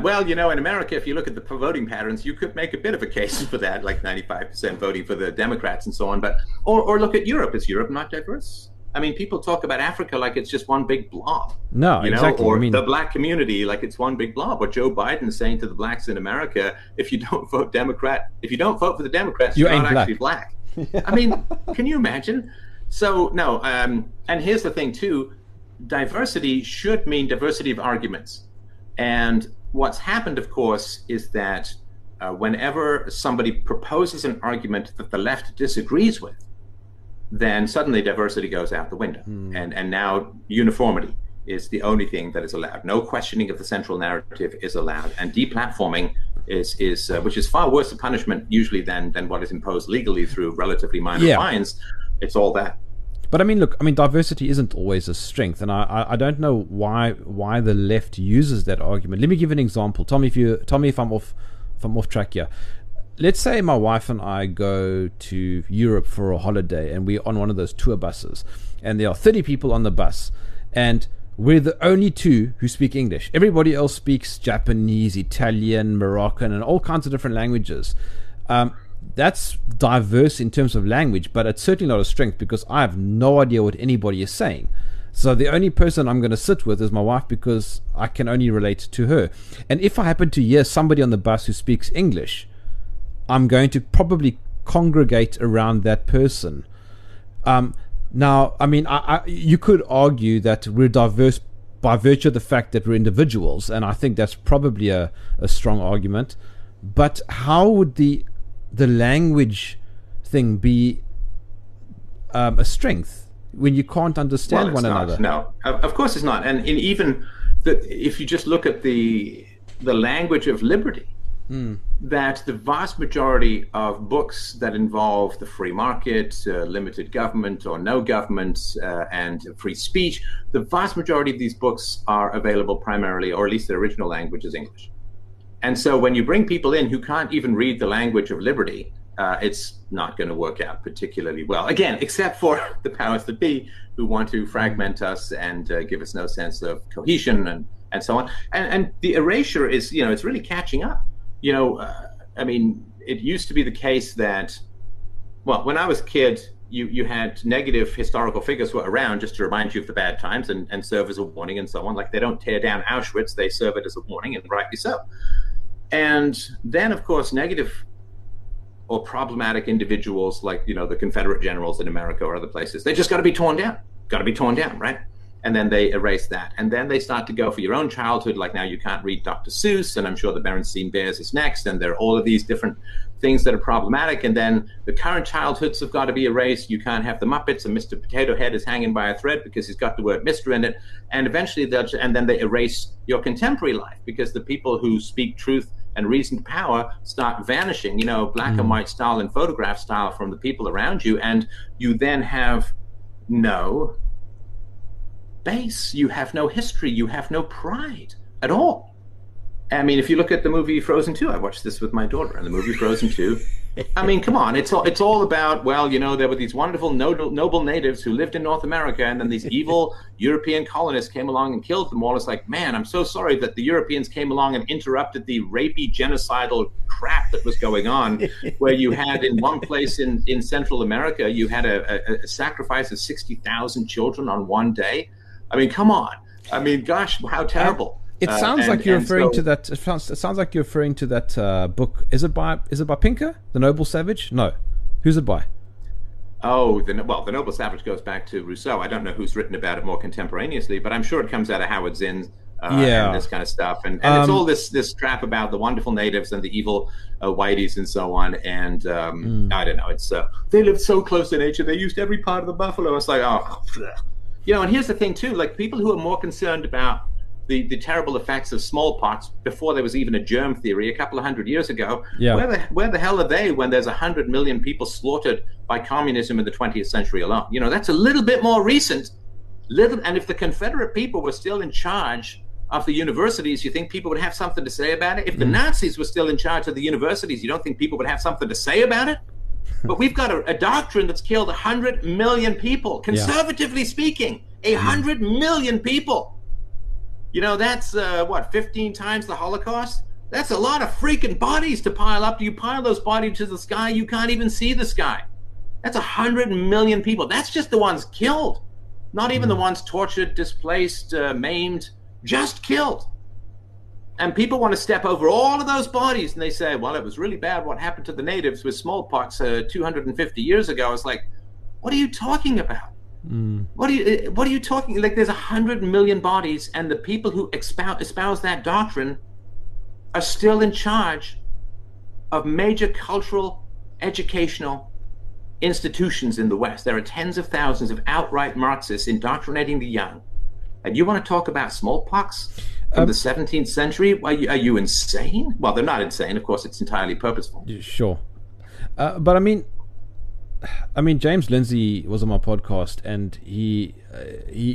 Well, you know, in America, if you look at the voting patterns, you could make a bit of a case for that, like 95% voting for the Democrats and so on. But or look at Europe. Is Europe not diverse? I mean, people talk about Africa like it's just one big blob. No, you know, exactly. Or the Black community like it's one big blob. Or Joe Biden saying to the Blacks in America, if you don't vote for the Democrats, you're not actually Black. I mean, can you imagine? So, no, and here's the thing, too. Diversity should mean diversity of arguments. And what's happened, of course, is that whenever somebody proposes an argument that the left disagrees with, then suddenly diversity goes out the window. And now uniformity is the only thing that is allowed. No questioning of the central narrative is allowed. And deplatforming is which is far worse a punishment usually than what is imposed legally through relatively minor fines. It's all that. But I mean, look, I mean, diversity isn't always a strength. And I don't know why the left uses that argument. Let me give an example. Tell me if I'm off track here. Let's say my wife and I go to Europe for a holiday and we're on one of those tour buses and there are 30 people on the bus and we're the only two who speak English. Everybody else speaks Japanese, Italian, Moroccan, and all kinds of different languages. That's diverse in terms of language, but it's certainly not a strength because I have no idea what anybody is saying. So the only person I'm going to sit with is my wife because I can only relate to her. And if I happen to hear somebody on the bus who speaks English, I'm going to probably congregate around that person. Now, I mean, you could argue that we're diverse by virtue of the fact that we're individuals, and I think that's probably a strong argument. But how would the language thing be a strength when you can't understand one another? No, of course it's not. And even if you just look at the the language of liberty, that the vast majority of books that involve the free market, limited government or no government, and free speech, the vast majority of these books are available primarily, or at least their original language is English. And so when you bring people in who can't even read the language of liberty, it's not going to work out particularly well. Again, except for the powers that be who want to fragment us and give us no sense of cohesion and so on. And the erasure is, you know, it's really catching up. You know, I mean, it used to be the case that, well, when I was a kid, you had negative historical figures were around just to remind you of the bad times and serve as a warning and so on. Like, they don't tear down Auschwitz, they serve it as a warning, and rightly so. And then, of course, negative or problematic individuals like, you know, the Confederate generals in America or other places, they just got to be torn down, right? And then they erase that. And then they start to go for your own childhood, like now you can't read Dr. Seuss, and I'm sure the Berenstain Bears is next, and there are all of these different things that are problematic. And then the current childhoods have got to be erased. You can't have the Muppets, and Mr. Potato Head is hanging by a thread because he's got the word Mr. in it. And eventually, and then they erase your contemporary life, because the people who speak truth and reasoned power start vanishing, you know, black and white style and photograph style from the people around you. And you then have no base, you have no history, you have no pride at all. I mean, if you look at the movie Frozen 2, I watched this with my daughter, and the movie Frozen 2, I mean, come on, it's all about, well, you know, there were these wonderful noble natives who lived in North America, and then these evil European colonists came along and killed them all. It's like, man, I'm so sorry that the Europeans came along and interrupted the rapey genocidal crap that was going on, where you had in one place in Central America, you had a sacrifice of 60,000 children on one day. I mean, come on. I mean, gosh, how terrible. It sounds like you're referring to that book. Is it by Pinker, The Noble Savage? No. Who's it by? Oh, The Noble Savage goes back to Rousseau. I don't know who's written about it more contemporaneously, but I'm sure it comes out of Howard Zinn and this kind of stuff. And it's all this crap about the wonderful natives and the evil whiteys and so on. And I don't know. It's they lived so close to nature. They used every part of the buffalo. It's like, oh, you know, and here's the thing, too, like people who are more concerned about the terrible effects of smallpox before there was even a germ theory a couple of hundred years ago, where the hell are they when there's 100 million people slaughtered by communism in the 20th century alone? You know, that's a little bit more recent. And if the Confederate people were still in charge of the universities, you think people would have something to say about it? If the Nazis were still in charge of the universities, you don't think people would have something to say about it? But we've got a doctrine that's killed 100 million people, conservatively speaking, 100 million people. You know, that's, 15 times the Holocaust? That's a lot of freaking bodies to pile up. You pile those bodies to the sky, you can't even see the sky. That's 100 million people. That's just the ones killed, not even the ones tortured, displaced, maimed, just killed. And people want to step over all of those bodies, and they say, well, it was really bad what happened to the natives with smallpox 250 years ago. It's like, what are you talking about? What are you talking? Like, there's 100 million bodies, and the people who espouse that doctrine are still in charge of major cultural, educational institutions in the West. There are tens of thousands of outright Marxists indoctrinating the young. And you want to talk about smallpox? From the 17th century? Are you insane? Well, they're not insane. Of course, it's entirely purposeful. Sure. But I mean, James Lindsay was on my podcast, and he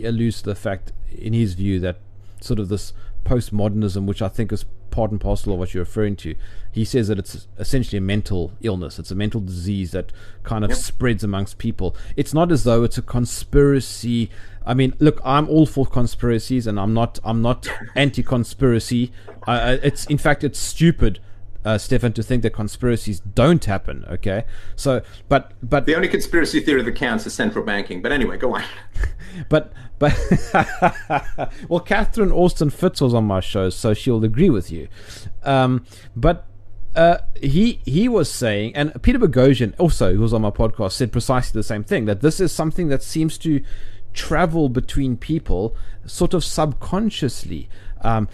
alludes to the fact, in his view, that sort of this postmodernism, which I think is part and parcel of what you're referring to, he says that it's essentially a mental illness. It's a mental disease that kind of spreads amongst people. It's not as though it's a conspiracy. I mean, look, I'm all for conspiracies, and I'm not anti-conspiracy. In fact, it's stupid, Stefan, to think that conspiracies don't happen. Okay, so but the only conspiracy theory that counts is central banking. But anyway, go on. But well, Catherine Austin Fitz was on my show, so she'll agree with you. He was saying, and Peter Boghossian also, who was on my podcast, said precisely the same thing, that this is something that seems to travel between people sort of subconsciously.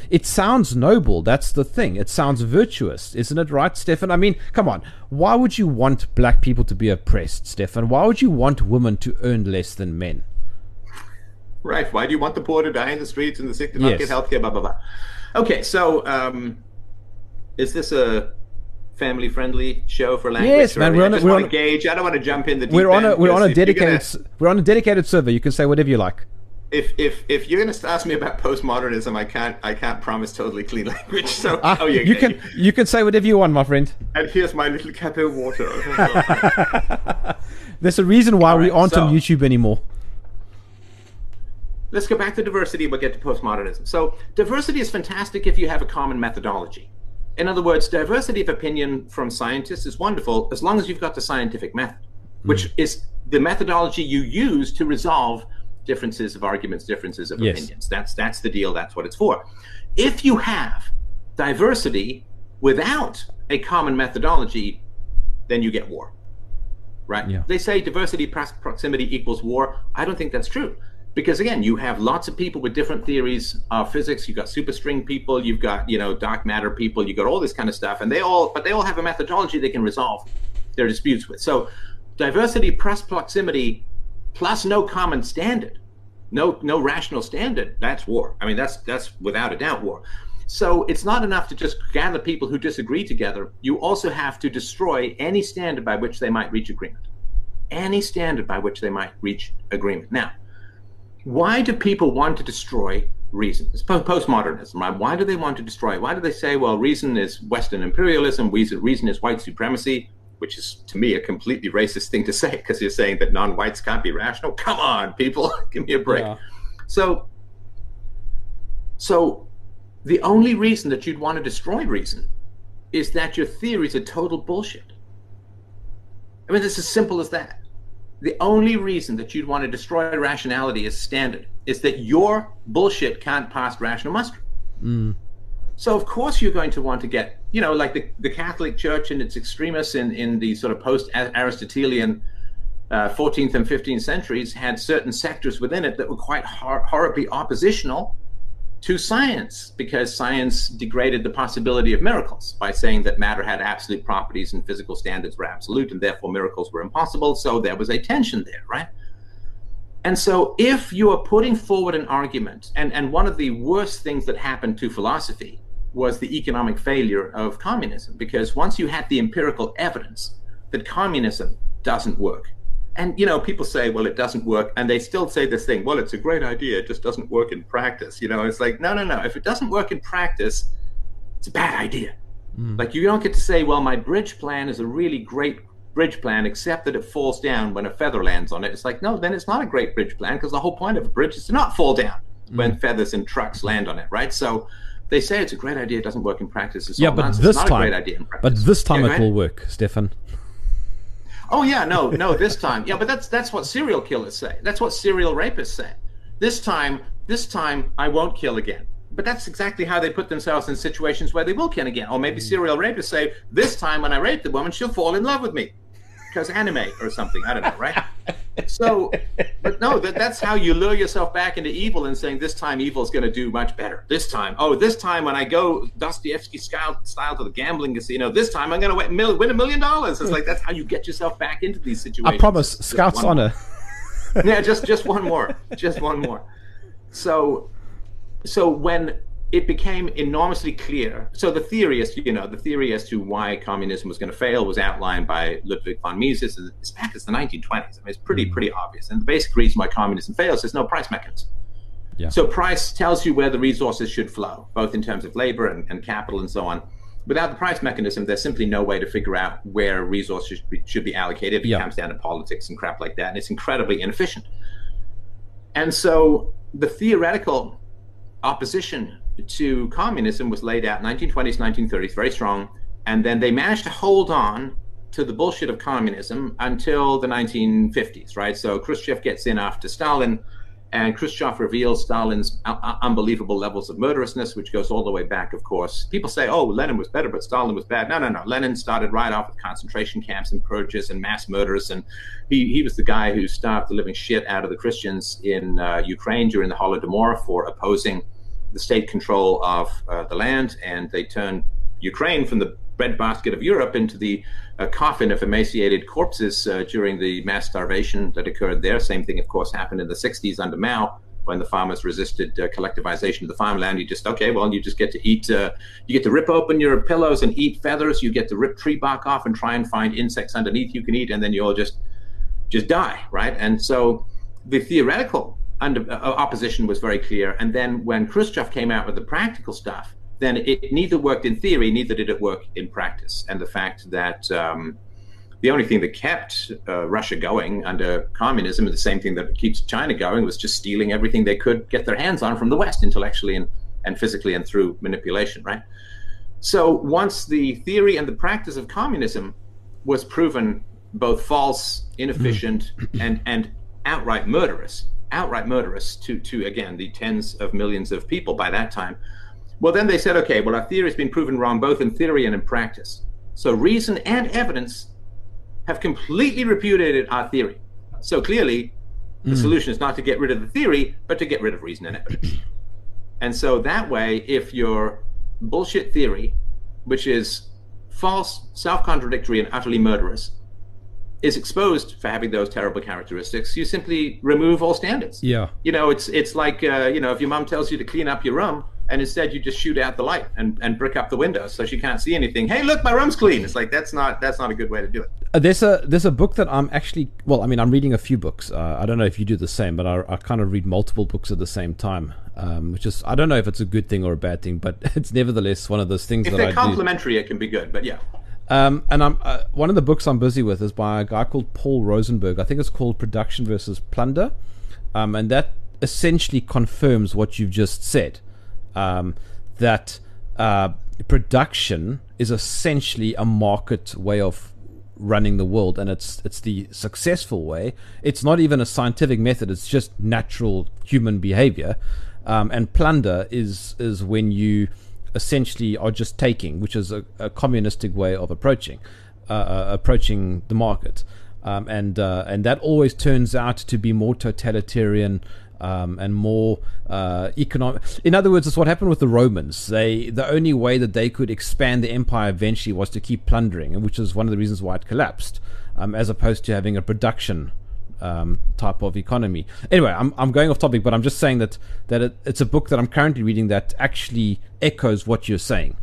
It sounds noble, that's the thing. It sounds virtuous, isn't it, right, Stefan? I mean, come on, why would you want black people to be oppressed, Stefan? Why would you want women to earn less than men? Right. Why do you want the poor to die in the streets and the sick to not get health care, blah, blah, blah. Okay, so is this a family-friendly show for language? Yes, man. I just want to gauge. I don't want to jump in the deep end. We're on a dedicated server. You can say whatever you like. If you're going to ask me about postmodernism, I can't promise totally clean language. So you can say whatever you want, my friend. And here's my little cup of water. There's a reason why we aren't on YouTube anymore. Let's go back to diversity. We'll get to postmodernism. So diversity is fantastic if you have a common methodology. In other words, diversity of opinion from scientists is wonderful as long as you've got the scientific method, which is the methodology you use to resolve differences of arguments, differences of opinions. That's the deal. That's what it's for. If you have diversity without a common methodology, then you get war, right? Yeah. They say diversity proximity equals war. I don't think that's true. Because again, you have lots of people with different theories of physics. You've got superstring people. You've got, you know, dark matter people. You've got all this kind of stuff, and they all have a methodology they can resolve their disputes with. So, diversity plus proximity plus no common standard, no rational standard. That's war. I mean, that's without a doubt war. So it's not enough to just gather people who disagree together. You also have to destroy any standard by which they might reach agreement. Any standard by which they might reach agreement. Now, why do people want to destroy reason? It's postmodernism, right? Why do they want to destroy it? Why do they say, well, reason is Western imperialism, reason is white supremacy, which is, to me, a completely racist thing to say because you're saying that non-whites can't be rational. Come on, people, give me a break. Yeah. So the only reason that you'd want to destroy reason is that your theories are total bullshit. I mean, it's as simple as that. The only reason that you'd want to destroy rationality as standard is that your bullshit can't pass rational muster. Mm. So of course you're going to want to get, you know, like the Catholic Church and its extremists in the sort of post-Aristotelian 14th and 15th centuries had certain sectors within it that were quite horribly oppositional to science, because science degraded the possibility of miracles by saying that matter had absolute properties and physical standards were absolute, and therefore miracles were impossible. So there was a tension there, right? And so if you are putting forward an argument, and one of the worst things that happened to philosophy was the economic failure of communism, because once you had the empirical evidence that communism doesn't work, and, you know, people say, well, it doesn't work. And they still say this thing, well, it's a great idea. It just doesn't work in practice. You know, it's like, no. If it doesn't work in practice, it's a bad idea. Mm. Like, you don't get to say, well, my bridge plan is a really great bridge plan, except that it falls down when a feather lands on it. It's like, no, then it's not a great bridge plan, because the whole point of a bridge is to not fall down when feathers and trucks land on it, right? So they say it's a great idea. It doesn't work in practice. It's not a great idea in practice. But this time it will work, Stefan. Oh yeah, no, this time. Yeah, but that's what serial killers say. That's what serial rapists say. This time I won't kill again. But that's exactly how they put themselves in situations where they will kill again. Or maybe serial rapists say, this time when I rape the woman, she'll fall in love with me. Because anime or something, I don't know, right? So, but no, that's how you lure yourself back into evil and saying, this time evil's going to do much better. This time when I go Dostoevsky style to the gambling casino, this time I'm going to win $1 million. It's like, that's how you get yourself back into these situations. I promise, Scout's honor. Yeah, just one more. So when it became enormously clear. So the theory as to why communism was going to fail was outlined by Ludwig von Mises as back as the 1920s. I mean, it's pretty obvious. And the basic reason why communism fails is no price mechanism. Yeah. So price tells you where the resources should flow, both in terms of labor and capital and so on. Without the price mechanism, there's simply no way to figure out where resources should be allocated. It comes down to politics and crap like that, and it's incredibly inefficient. And so the theoretical opposition to communism was laid out in 1920s, 1930s, very strong, and then they managed to hold on to the bullshit of communism until the 1950s, right? So Khrushchev gets in after Stalin, and Khrushchev reveals Stalin's unbelievable levels of murderousness, which goes all the way back, of course. People say, oh, Lenin was better, but Stalin was bad. No. Lenin started right off with concentration camps and purges and mass murders, and he was the guy who starved the living shit out of the Christians in Ukraine during the Holodomor for opposing the state control of the land, and they turned Ukraine from the breadbasket of Europe into the coffin of emaciated corpses during the mass starvation that occurred there. Same thing, of course, happened in the 60s under Mao when the farmers resisted collectivization of the farmland. You just, okay, well, you just get to eat, you get to rip open your pillows and eat feathers. You get to rip tree bark off and try and find insects underneath you can eat, and then you all just die, right? And so the theoretical opposition was very clear. And then when Khrushchev came out with the practical stuff, then it neither worked in theory, neither did it work in practice. And the fact that the only thing that kept Russia going under communism, and the same thing that keeps China going, was just stealing everything they could get their hands on from the West, intellectually and physically and through manipulation, right? So once the theory and the practice of communism was proven both false, inefficient, and outright murderous to again, the tens of millions of people by that time, well, then they said, okay, well, our theory has been proven wrong, both in theory and in practice. So reason and evidence have completely repudiated our theory. So clearly, the solution is not to get rid of the theory, but to get rid of reason and evidence. And so that way, if your bullshit theory, which is false, self-contradictory, and utterly murderous, is exposed for having those terrible characteristics, you simply remove all standards. Yeah. You know, it's like, you know, if your mom tells you to clean up your room, and instead you just shoot out the light and brick up the windows so she can't see anything. Hey, look, my room's clean. It's like, that's not a good way to do it. There's a book that I'm actually, well, I mean, I'm reading a few books. I don't know if you do the same, but I kind of read multiple books at the same time, which is, I don't know if it's a good thing or a bad thing, but it's nevertheless one of those things that I do. If they're complementary, it can be good, but yeah. And I'm one of the books I'm busy with is by a guy called Paul Rosenberg. I think it's called Production versus Plunder. And that essentially confirms what you've just said. That production is essentially a market way of running the world, and it's the successful way. It's not even a scientific method, it's just natural human behavior. And plunder is when you essentially are just taking, which is a communistic way of approaching the market. And that always turns out to be more totalitarian and more economic. In other words, it's what happened with the Romans. The only way that they could expand the empire eventually was to keep plundering, which is one of the reasons why it collapsed, as opposed to having a production type of economy. Anyway, I'm going off topic, but I'm just saying that it's a book that I'm currently reading that actually echoes what you're saying.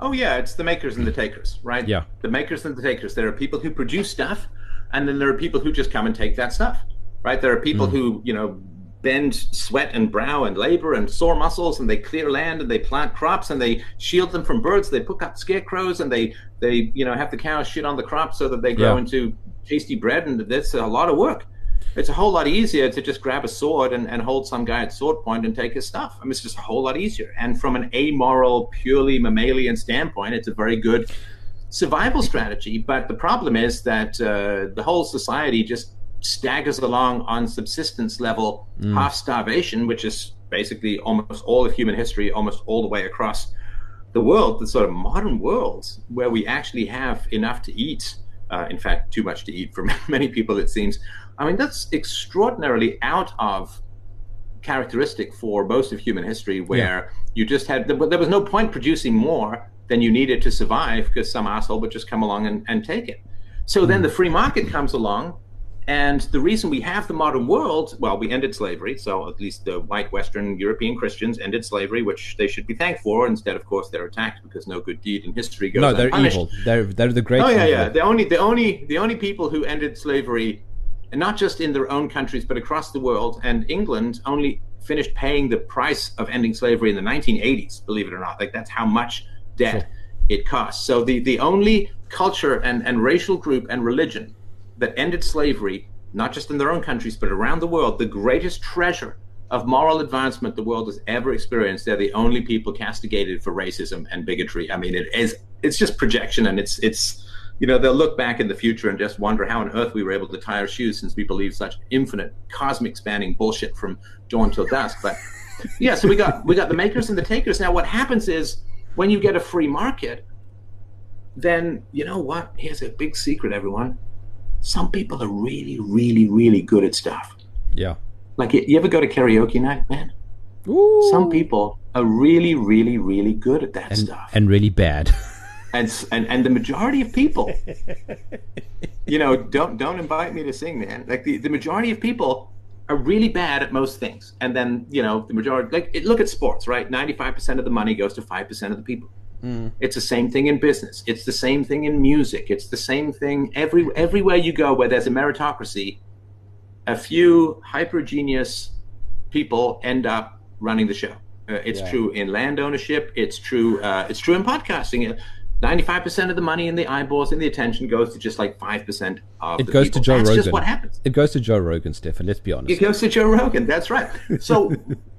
Oh yeah, it's the makers and the takers, right? Yeah. The makers and the takers. There are people who produce stuff, and then there are people who just come and take that stuff. Right, there are people who, you know, bend sweat and brow and labor and sore muscles, and they clear land and they plant crops and they shield them from birds. They pick up scarecrows and they you know, have the cows shit on the crops so that they grow into tasty bread. And that's a lot of work. It's a whole lot easier to just grab a sword and hold some guy at sword point and take his stuff. I mean, it's just a whole lot easier. And from an amoral, purely mammalian standpoint, it's a very good survival strategy. But the problem is that the whole society just staggers along on subsistence level, half starvation, which is basically almost all of human history, almost all the way across the world, the sort of modern world where we actually have enough to eat, in fact, too much to eat for many people, it seems. I mean, that's extraordinarily out of characteristic for most of human history, where you just had, there was no point producing more than you needed to survive because some asshole would just come along and take it. So then the free market comes along. And the reason we have the modern world, well, we ended slavery, so at least the white Western European Christians ended slavery, which they should be thankful for. Instead, of course, they're attacked because no good deed in history goes unpunished. No, they're evil. They're the great. Oh yeah, yeah. The only people who ended slavery, and not just in their own countries but across the world, and England only finished paying the price of ending slavery in the 1980s. Believe it or not, like that's how much debt it costs. So the only culture and racial group and religion that ended slavery, not just in their own countries, but around the world, the greatest treasure of moral advancement the world has ever experienced. They're the only people castigated for racism and bigotry. I mean, it's just projection, and it's you know, they'll look back in the future and just wonder how on earth we were able to tie our shoes since we believed such infinite cosmic spanning bullshit from dawn till dusk. But yeah, so we got the makers and the takers. Now what happens is when you get a free market, then you know what? Here's a big secret, everyone. Some people are really, really, really good at stuff. Yeah. Like, you ever go to karaoke night, man? Ooh. Some people are really, really, really good at that stuff. And really bad. And the majority of people, you know, don't invite me to sing, man. Like, the majority of people are really bad at most things. And then, you know, the majority, look at sports, right? 95% of the money goes to 5% of the people. Mm. It's the same thing in business. It's the same thing in music. It's the same thing everywhere you go where there's a meritocracy. A few hyper-genius people end up running the show. It's true in land ownership. It's true in podcasting. 95% of the money and the eyeballs and the attention goes to just like 5% of the people. It goes to Joe Rogan. That's just what happens. It goes to Joe Rogan, Stefan. Let's be honest. It goes to Joe Rogan. That's right. So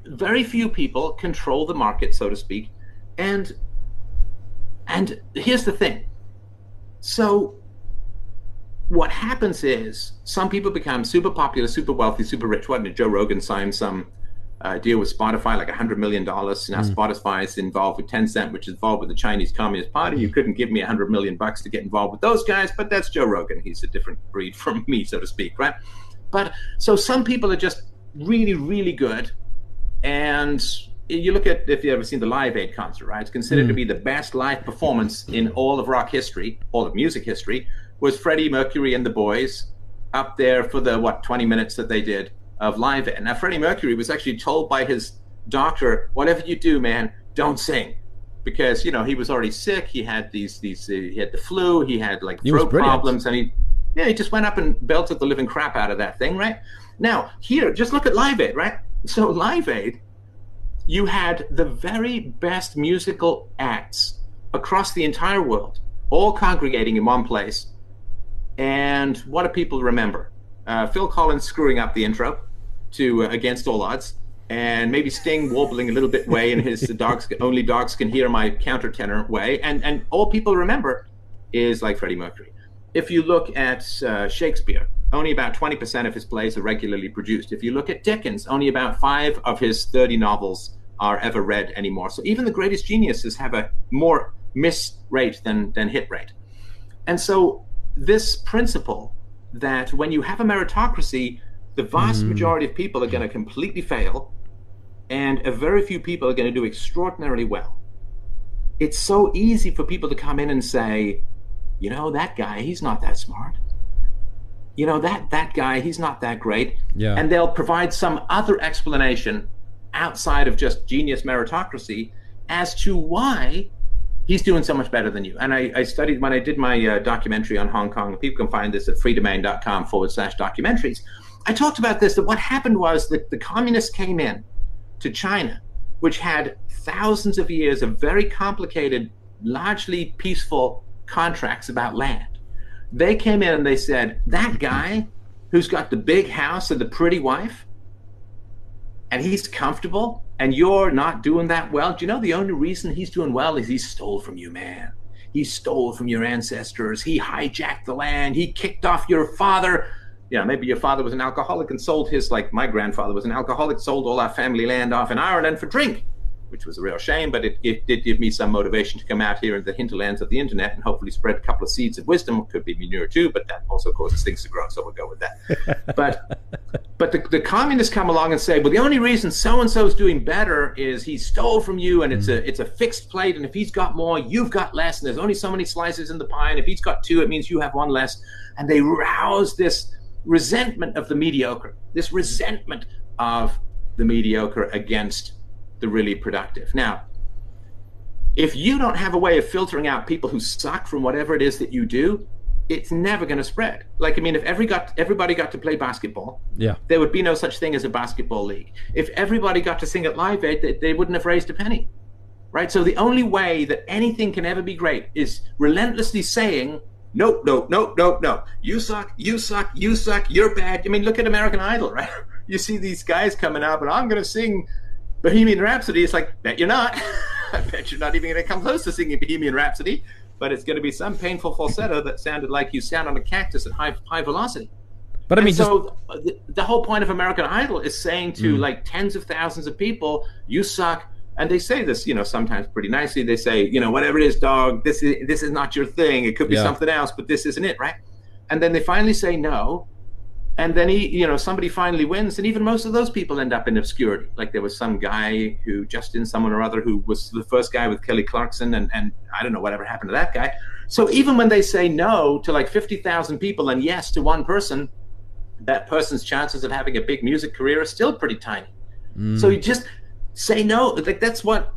very few people control the market, so to speak. And here's the thing. So what happens is some people become super popular, super wealthy, super rich. What did Joe Rogan sign some deal with Spotify, like $100 million. Now Spotify is involved with Tencent, which is involved with the Chinese Communist Party. You couldn't give me $100 million to get involved with those guys, but that's Joe Rogan. He's a different breed from me, so to speak, right? But so some people are just really, really good. And you look at, if you've ever seen the Live Aid concert, right? It's considered to be the best live performance in all of rock history, all of music history. Was Freddie Mercury and the boys up there for the, 20 minutes that they did of Live Aid. Now, Freddie Mercury was actually told by his doctor, whatever you do, man, don't sing. Because, you know, he was already sick. He had he had the flu. He had, like, throat problems. And he just went up and belted the living crap out of that thing, right? Now, here, just look at Live Aid, right? So Live Aid, you had the very best musical acts across the entire world, all congregating in one place. And what do people remember? Phil Collins screwing up the intro to Against All Odds, and maybe Sting warbling a little bit way in his Only Dogs Can Hear My Countertenor way. And all people remember is like Freddie Mercury. If you look at Shakespeare, only about 20% of his plays are regularly produced. If you look at Dickens, only about 5 of his 30 novels are ever read anymore. So even the greatest geniuses have a more miss rate than hit rate. And so this principle that when you have a meritocracy, the vast majority of people are going to completely fail, and a very few people are going to do extraordinarily well. It's so easy for people to come in and say, you know, that guy, he's not that smart. You know, that guy, he's not that great. Yeah. And they'll provide some other explanation outside of just genius meritocracy as to why he's doing so much better than you. And I studied, when I did my documentary on Hong Kong, people can find this at freedomain.com/documentaries. I talked about this, that what happened was that the communists came in to China, which had thousands of years of very complicated, largely peaceful contracts about land. They came in and they said, that guy who's got the big house and the pretty wife, and he's comfortable, and you're not doing that well. Do you know the only reason he's doing well is he stole from you, man. He stole from your ancestors. He hijacked the land. He kicked off your father. You know, maybe your father was an alcoholic and sold his, like my grandfather was an alcoholic, sold all our family land off in Ireland for drink, which was a real shame, but it did give me some motivation to come out here in the hinterlands of the internet and hopefully spread a couple of seeds of wisdom. Could be manure too, but that also causes things to grow, so we'll go with that. But the communists come along and say, well, the only reason so-and-so is doing better is he stole from you, and it's a fixed plate, and if he's got more, you've got less, and there's only so many slices in the pie, and if he's got 2, it means you have 1 less. And they rouse this resentment of the mediocre, this resentment of the mediocre against the really productive. Now, if you don't have a way of filtering out people who suck from whatever it is that you do, it's never going to spread. Like, I mean, if everybody got to play basketball, there would be no such thing as a basketball league. If everybody got to sing at Live Aid, they wouldn't have raised a penny, right? So the only way that anything can ever be great is relentlessly saying, nope, nope, nope, nope, nope. You suck, you suck, you suck, you're bad. I mean, look at American Idol, right? You see these guys coming up, and I'm going to sing Bohemian Rhapsody. It's like, bet you're not. I bet you're not even going to come close to singing Bohemian Rhapsody, but it's going to be some painful falsetto that sounded like you sound on a cactus at high velocity. But I mean, so the whole point of American Idol is saying to like tens of thousands of people, you suck. And they say this, you know, sometimes pretty nicely. They say, you know, whatever it is, dog, this is not your thing. It could be something else, but this isn't it, right? And then they finally say no. And then somebody finally wins, and even most of those people end up in obscurity. Like there was some guy who, Justin someone or other, who was the first guy with Kelly Clarkson, and I don't know whatever happened to that guy. So even when they say no to like 50,000 people and yes to 1 person, that person's chances of having a big music career are still pretty tiny. So you just say no. Like, that's what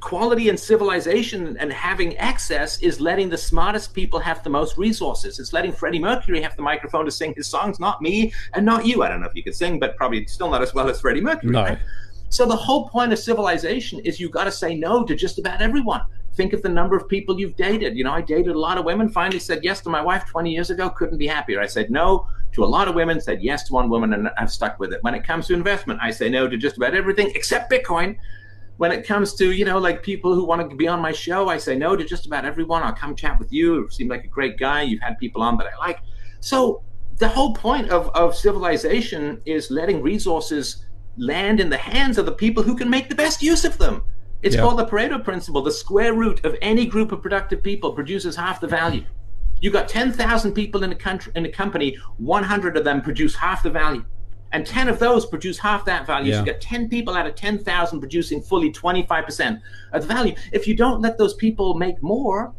quality and civilization and having access is, letting the smartest people have the most resources. It's letting Freddie Mercury have the microphone to sing his songs, not me and not you. I don't know if you could sing, but probably still not as well as Freddie Mercury. No. Right? So the whole point of civilization is you got to say no to just about everyone. Think of the number of people you've dated. You know, I dated a lot of women, finally said yes to my wife 20 years ago, couldn't be happier. I said no to a lot of women, said yes to one woman, and I've stuck with it. When it comes to investment, I say no to just about everything except Bitcoin. When it comes to, you know, like people who want to be on my show, I say no to just about everyone. I'll come chat with you. You seem like a great guy. You've had people on that I like. So the whole point of civilization is letting resources land in the hands of the people who can make the best use of them. It's called the Pareto principle. The square root of any group of productive people produces half the value. You got 10,000 people in a company, 100 of them produce half the value. And 10 of those produce half that value. Yeah. So you got 10 people out of 10,000 producing fully 25% of the value. If you don't let those people make more,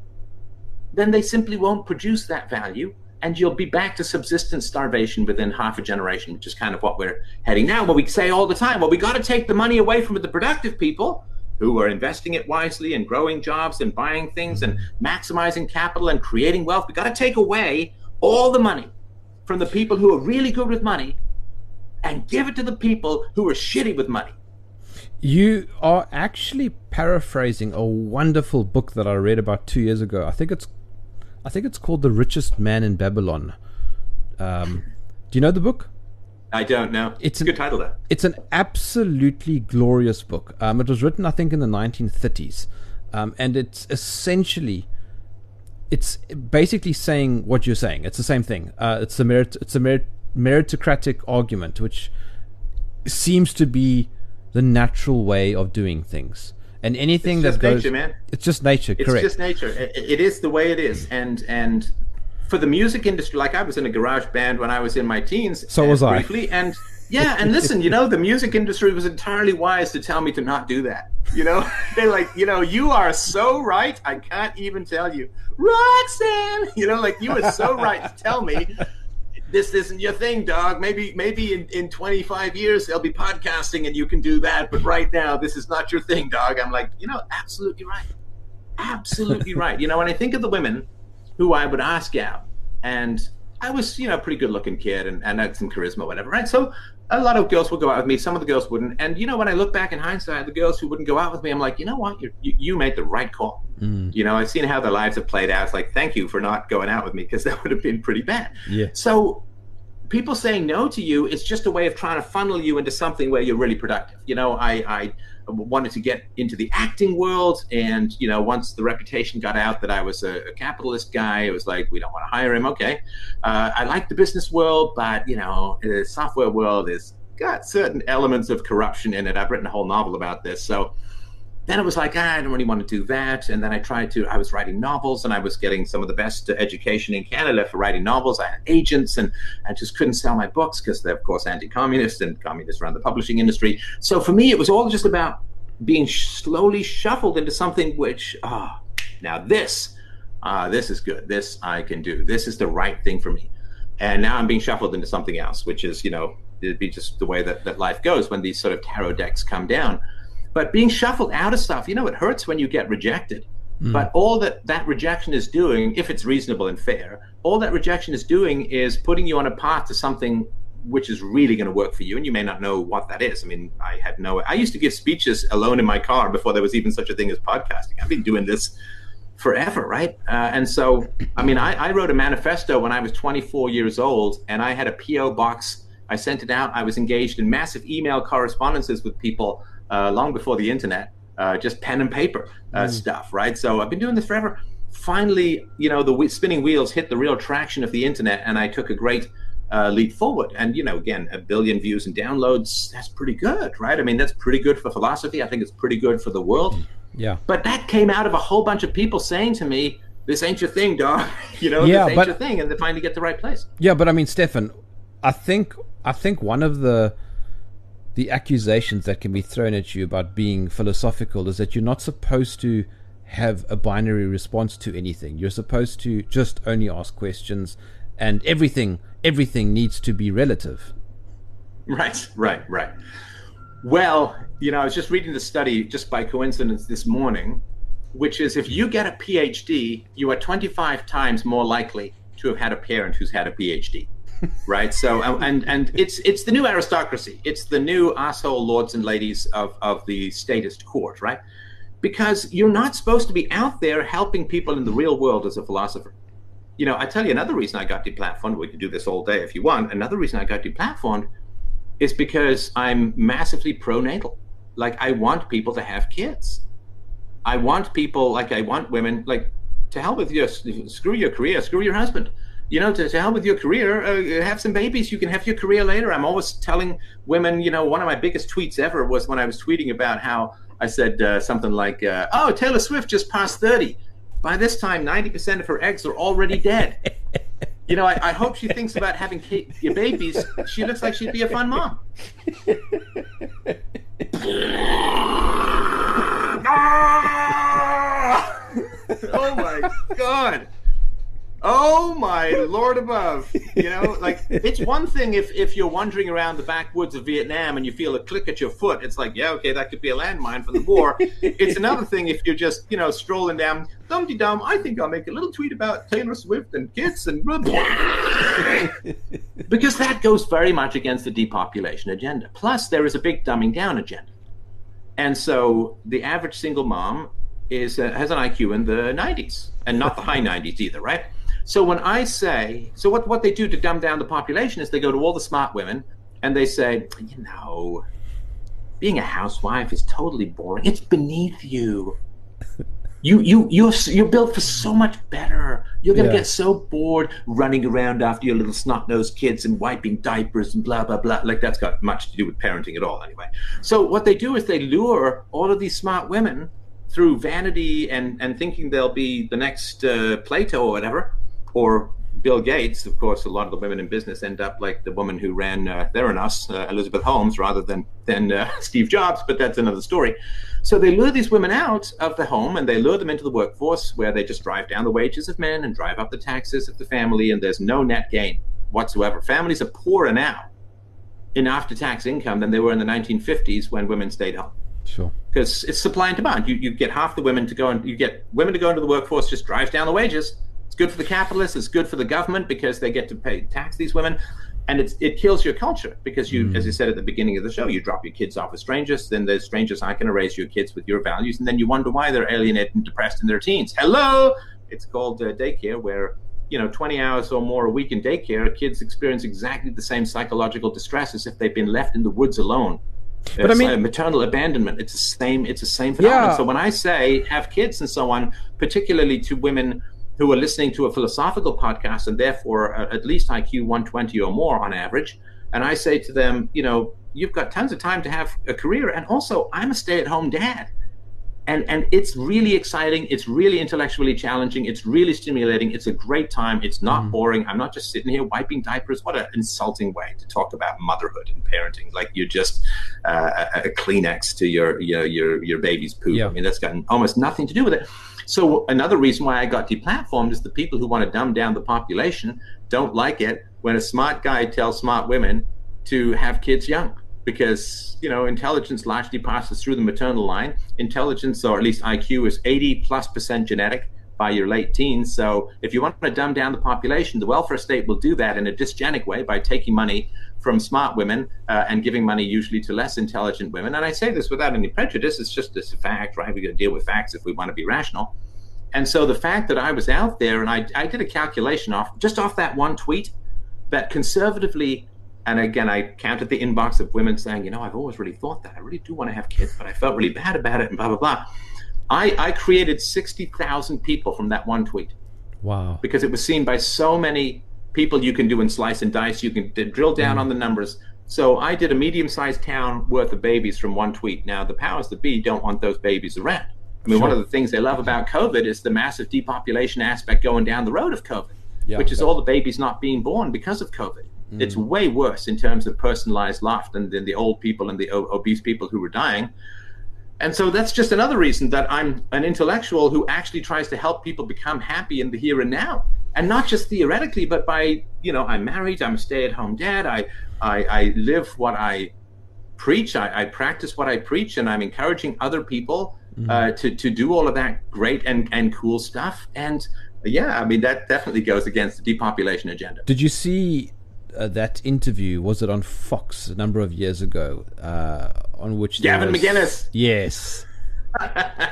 then they simply won't produce that value. And you'll be back to subsistence starvation within half a generation, which is kind of what we're heading now. But we say all the time, well, we got to take the money away from the productive people who are investing it wisely and growing jobs and buying things and maximizing capital and creating wealth. We got to take away all the money from the people who are really good with money and give it to the people who are shitty with money. You are actually paraphrasing a wonderful book that I read about 2 years ago. I think it's called The Richest Man in Babylon. Do you know the book? I don't know. It's a good title though. It's an absolutely glorious book. It was written, I think, in the 1930s. And it's basically saying what you're saying. It's the same thing. It's a meritocratic argument, which seems to be the natural way of doing things. And anything that goes, it's just nature, man. It's just nature, correct? It's just nature. It is the way it is. And for the music industry, like, I was in a garage band when I was in my teens. So was I. Briefly, and yeah, and listen, you know, the music industry was entirely wise to tell me to not do that. You know, they're like, you know, you are so right, I can't even tell you. Roxanne! You know, like, you were so right to tell me this isn't your thing, dog. Maybe in 25 years they'll be podcasting and you can do that, but right now this is not your thing, dog. I'm like, you know, absolutely right. Absolutely right. You know, when I think of the women who I would ask out, and I was, you know, a pretty good looking kid and had some charisma, whatever, right? So a lot of girls would go out with me, some of the girls wouldn't. And, you know, when I look back in hindsight, the girls who wouldn't go out with me, I'm like, you know what, you made the right call. You know, I've seen how their lives have played out. It's like, thank you for not going out with me, because that would have been pretty bad. Yeah. So people saying no to you is just a way of trying to funnel you into something where you're really productive. You know, I wanted to get into the acting world, and, you know, once the reputation got out that I was a capitalist guy, it was like, we don't want to hire him. Okay. I like the business world, but, you know, the software world has got certain elements of corruption in it. I've written a whole novel about this. So then it was like, I don't really want to do that. And then I was writing novels, and I was getting some of the best education in Canada for writing novels. I had agents, and I just couldn't sell my books because they're, of course, anti-communist, and communists run the publishing industry. So for me, it was all just about being slowly shuffled into something which, now this is good. This I can do. This is the right thing for me. And now I'm being shuffled into something else, which is, you know, it'd be just the way that life goes when these sort of tarot decks come down. But being shuffled out of stuff, you know, it hurts when you get rejected. But all that rejection is doing, if it's reasonable and fair, all that rejection is doing is putting you on a path to something which is really going to work for you. And you may not know what that is. I mean, I used to give speeches alone in my car before there was even such a thing as podcasting. I've been doing this forever, right? And so, I mean, I wrote a manifesto when I was 24 years old, and I had a P.O. box. I sent it out. I was engaged in massive email correspondences with people long before the internet, just pen and paper stuff, right? So I've been doing this forever. Finally, you know, the spinning wheels hit the real traction of the internet, and I took a great leap forward. And, you know, again, 1 billion views and downloads, that's pretty good, right? I mean, that's pretty good for philosophy. I think it's pretty good for the world. Yeah. But that came out of a whole bunch of people saying to me, this ain't your thing, dog. You know, yeah, this ain't your thing. And they finally get the right place. Yeah, but I mean, Stefan, I think one of the accusations that can be thrown at you about being philosophical is that you're not supposed to have a binary response to anything. You're supposed to just only ask questions, and everything everything needs to be relative. Right, right, right. Well, you know, I was just reading the study just by coincidence this morning, which is if you get a PhD, you are 25 times more likely to have had a parent who's had a PhD. Right. So and it's the new aristocracy. It's the new asshole lords and ladies of the statist court. Right. Because you're not supposed to be out there helping people in the real world as a philosopher. You know, I tell you another reason I got deplatformed. We could do this all day if you want. Another reason I got deplatformed is because I'm massively pronatal. Like, I want people to have kids. I want people, like, I want women, like, to hell with your, screw your career, screw your husband. You know, to hell with your career, have some babies. You can have your career later. I'm always telling women, you know, one of my biggest tweets ever was when I was tweeting about how I said something like, oh, Taylor Swift just passed 30. By this time, 90% of her eggs are already dead. You know, I hope she thinks about having your babies. She looks like she'd be a fun mom. Oh, my God. Oh, my Lord above. You know, like, it's one thing if you're wandering around the backwoods of Vietnam and you feel a click at your foot. It's like, yeah, okay, that could be a landmine from the war. It's another thing if you're just, you know, strolling down, dum-de-dum, I think I'll make a little tweet about Taylor Swift and kids and blah, blah. Because that goes very much against the depopulation agenda. Plus, there is a big dumbing down agenda. And so the average single mom is has an IQ in the 90s, and not the high 90s either, right? So when I say, so what they do to dumb down the population is they go to all the smart women and they say, you know, being a housewife is totally boring. It's beneath you. You're built for so much better. You're going to get so bored running around after your little snot-nosed kids and wiping diapers and blah, blah, blah. Like, that's got much to do with parenting at all anyway. So what they do is they lure all of these smart women through vanity and thinking they'll be the next Plato or whatever, or Bill Gates. Of course, a lot of the women in business end up like the woman who ran Theranos, Elizabeth Holmes, rather than Steve Jobs, but that's another story. So they lure these women out of the home and they lure them into the workforce where they just drive down the wages of men and drive up the taxes of the family, and there's no net gain whatsoever. Families are poorer now in after-tax income than they were in the 1950s when women stayed home. Sure. Because it's supply and demand. You get half the women to go, and you get women to go into the workforce, just drives down the wages. It's good for the capitalists. It's good for the government because they get to pay tax these women, and it kills your culture because you, as you said at the beginning of the show, you drop your kids off with strangers. Then the strangers aren't going to raise your kids with your values, and then you wonder why they're alienated and depressed in their teens. Hello, it's called daycare, where, you know, 20 hours or more a week in daycare, kids experience exactly the same psychological distress as if they've been left in the woods alone. But I mean, maternal abandonment. It's the same. It's the same phenomenon. Yeah. So when I say have kids and so on, particularly to women who are listening to a philosophical podcast and therefore at least IQ 120 or more on average, and I say to them, you know, you've got tons of time to have a career, and also I'm a stay-at-home dad, and it's really exciting, it's really intellectually challenging, it's really stimulating, it's a great time, it's not boring. I'm not just sitting here wiping diapers. What an insulting way to talk about motherhood and parenting, like you're just a Kleenex to your baby's poop. Yeah. I mean, that's got almost nothing to do with it. So another reason why I got deplatformed is the people who want to dumb down the population don't like it when a smart guy tells smart women to have kids young, because, you know, intelligence largely passes through the maternal line. Intelligence, or at least IQ, is 80+% genetic by your late teens. So if you want to dumb down the population, the welfare state will do that in a dysgenic way by taking money from smart women and giving money usually to less intelligent women. And I say this without any prejudice. It's just a fact, right? We've got to deal with facts if we want to be rational. And so the fact that I was out there, and I did a calculation off that one tweet, that conservatively, and again, I counted the inbox of women saying, you know, I've always really thought that. I really do want to have kids, but I felt really bad about it and blah, blah, blah. I created 60,000 people from that one tweet. Wow. Because it was seen by so many people. You can do in slice and dice. You can drill down on the numbers. So I did a medium-sized town worth of babies from one tweet. Now, the powers that be don't want those babies around. I mean, one of the things they love about COVID is the massive depopulation aspect going down the road of COVID, which is all the babies not being born because of COVID. It's way worse in terms of personalized life than the old people and the obese people who were dying. And so that's just another reason that I'm an intellectual who actually tries to help people become happy in the here and now. And not just theoretically, but by, you know, I'm married, I'm a stay-at-home dad, I live what I preach, I practice what I preach, and I'm encouraging other people to do all of that great and cool stuff. And yeah, I mean, that definitely goes against the depopulation agenda. Did you see that interview, was it on Fox a number of years ago, on which... Gavin McGinnis! Yes.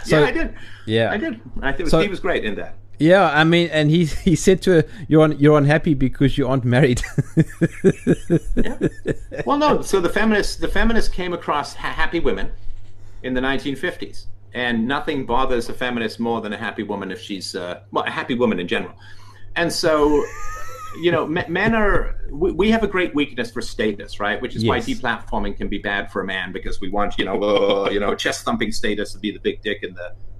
So, yeah, I did. Yeah, I did. I think he was great in that. Yeah, I mean, and he said to her, you're unhappy because you aren't married. Yeah. Well, no, so the feminists came across happy women in the 1950s, and nothing bothers a feminist more than a happy woman if she's, well, a happy woman in general. And so, you know, men are, we have a great weakness for status, right? Which is why deplatforming can be bad for a man, because we want, chest-thumping status to be the big dick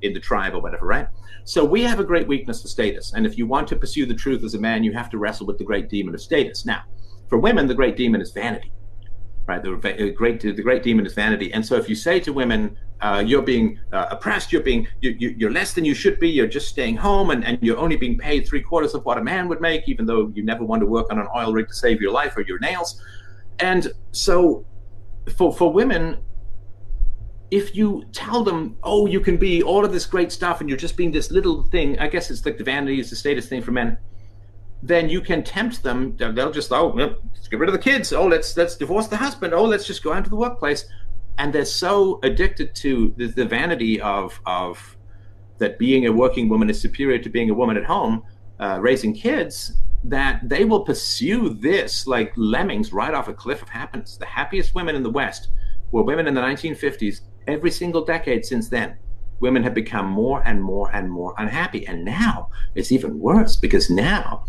in the tribe or whatever, right? So we have a great weakness for status. And if you want to pursue the truth as a man, you have to wrestle with the great demon of status. Now, for women, the great demon is vanity, right? The great demon is vanity. And so if you say to women, you're being oppressed, you're less than you should be, you're just staying home, and you're only being paid 3/4 of what a man would make, even though you never want to work on an oil rig to save your life or your nails. And so for women, if you tell them, oh, you can be all of this great stuff and you're just being this little thing, I guess it's like the vanity is the status thing for men, then you can tempt them. They'll just, oh, let's get rid of the kids. Oh, let's divorce the husband. Oh, let's just go out to the workplace. And they're so addicted to the vanity of that being a working woman is superior to being a woman at home, raising kids, that they will pursue this like lemmings right off a cliff of happiness. The happiest women in the West were women in the 1950s. Every single decade since then, women have become more and more and more unhappy. And now it's even worse, because now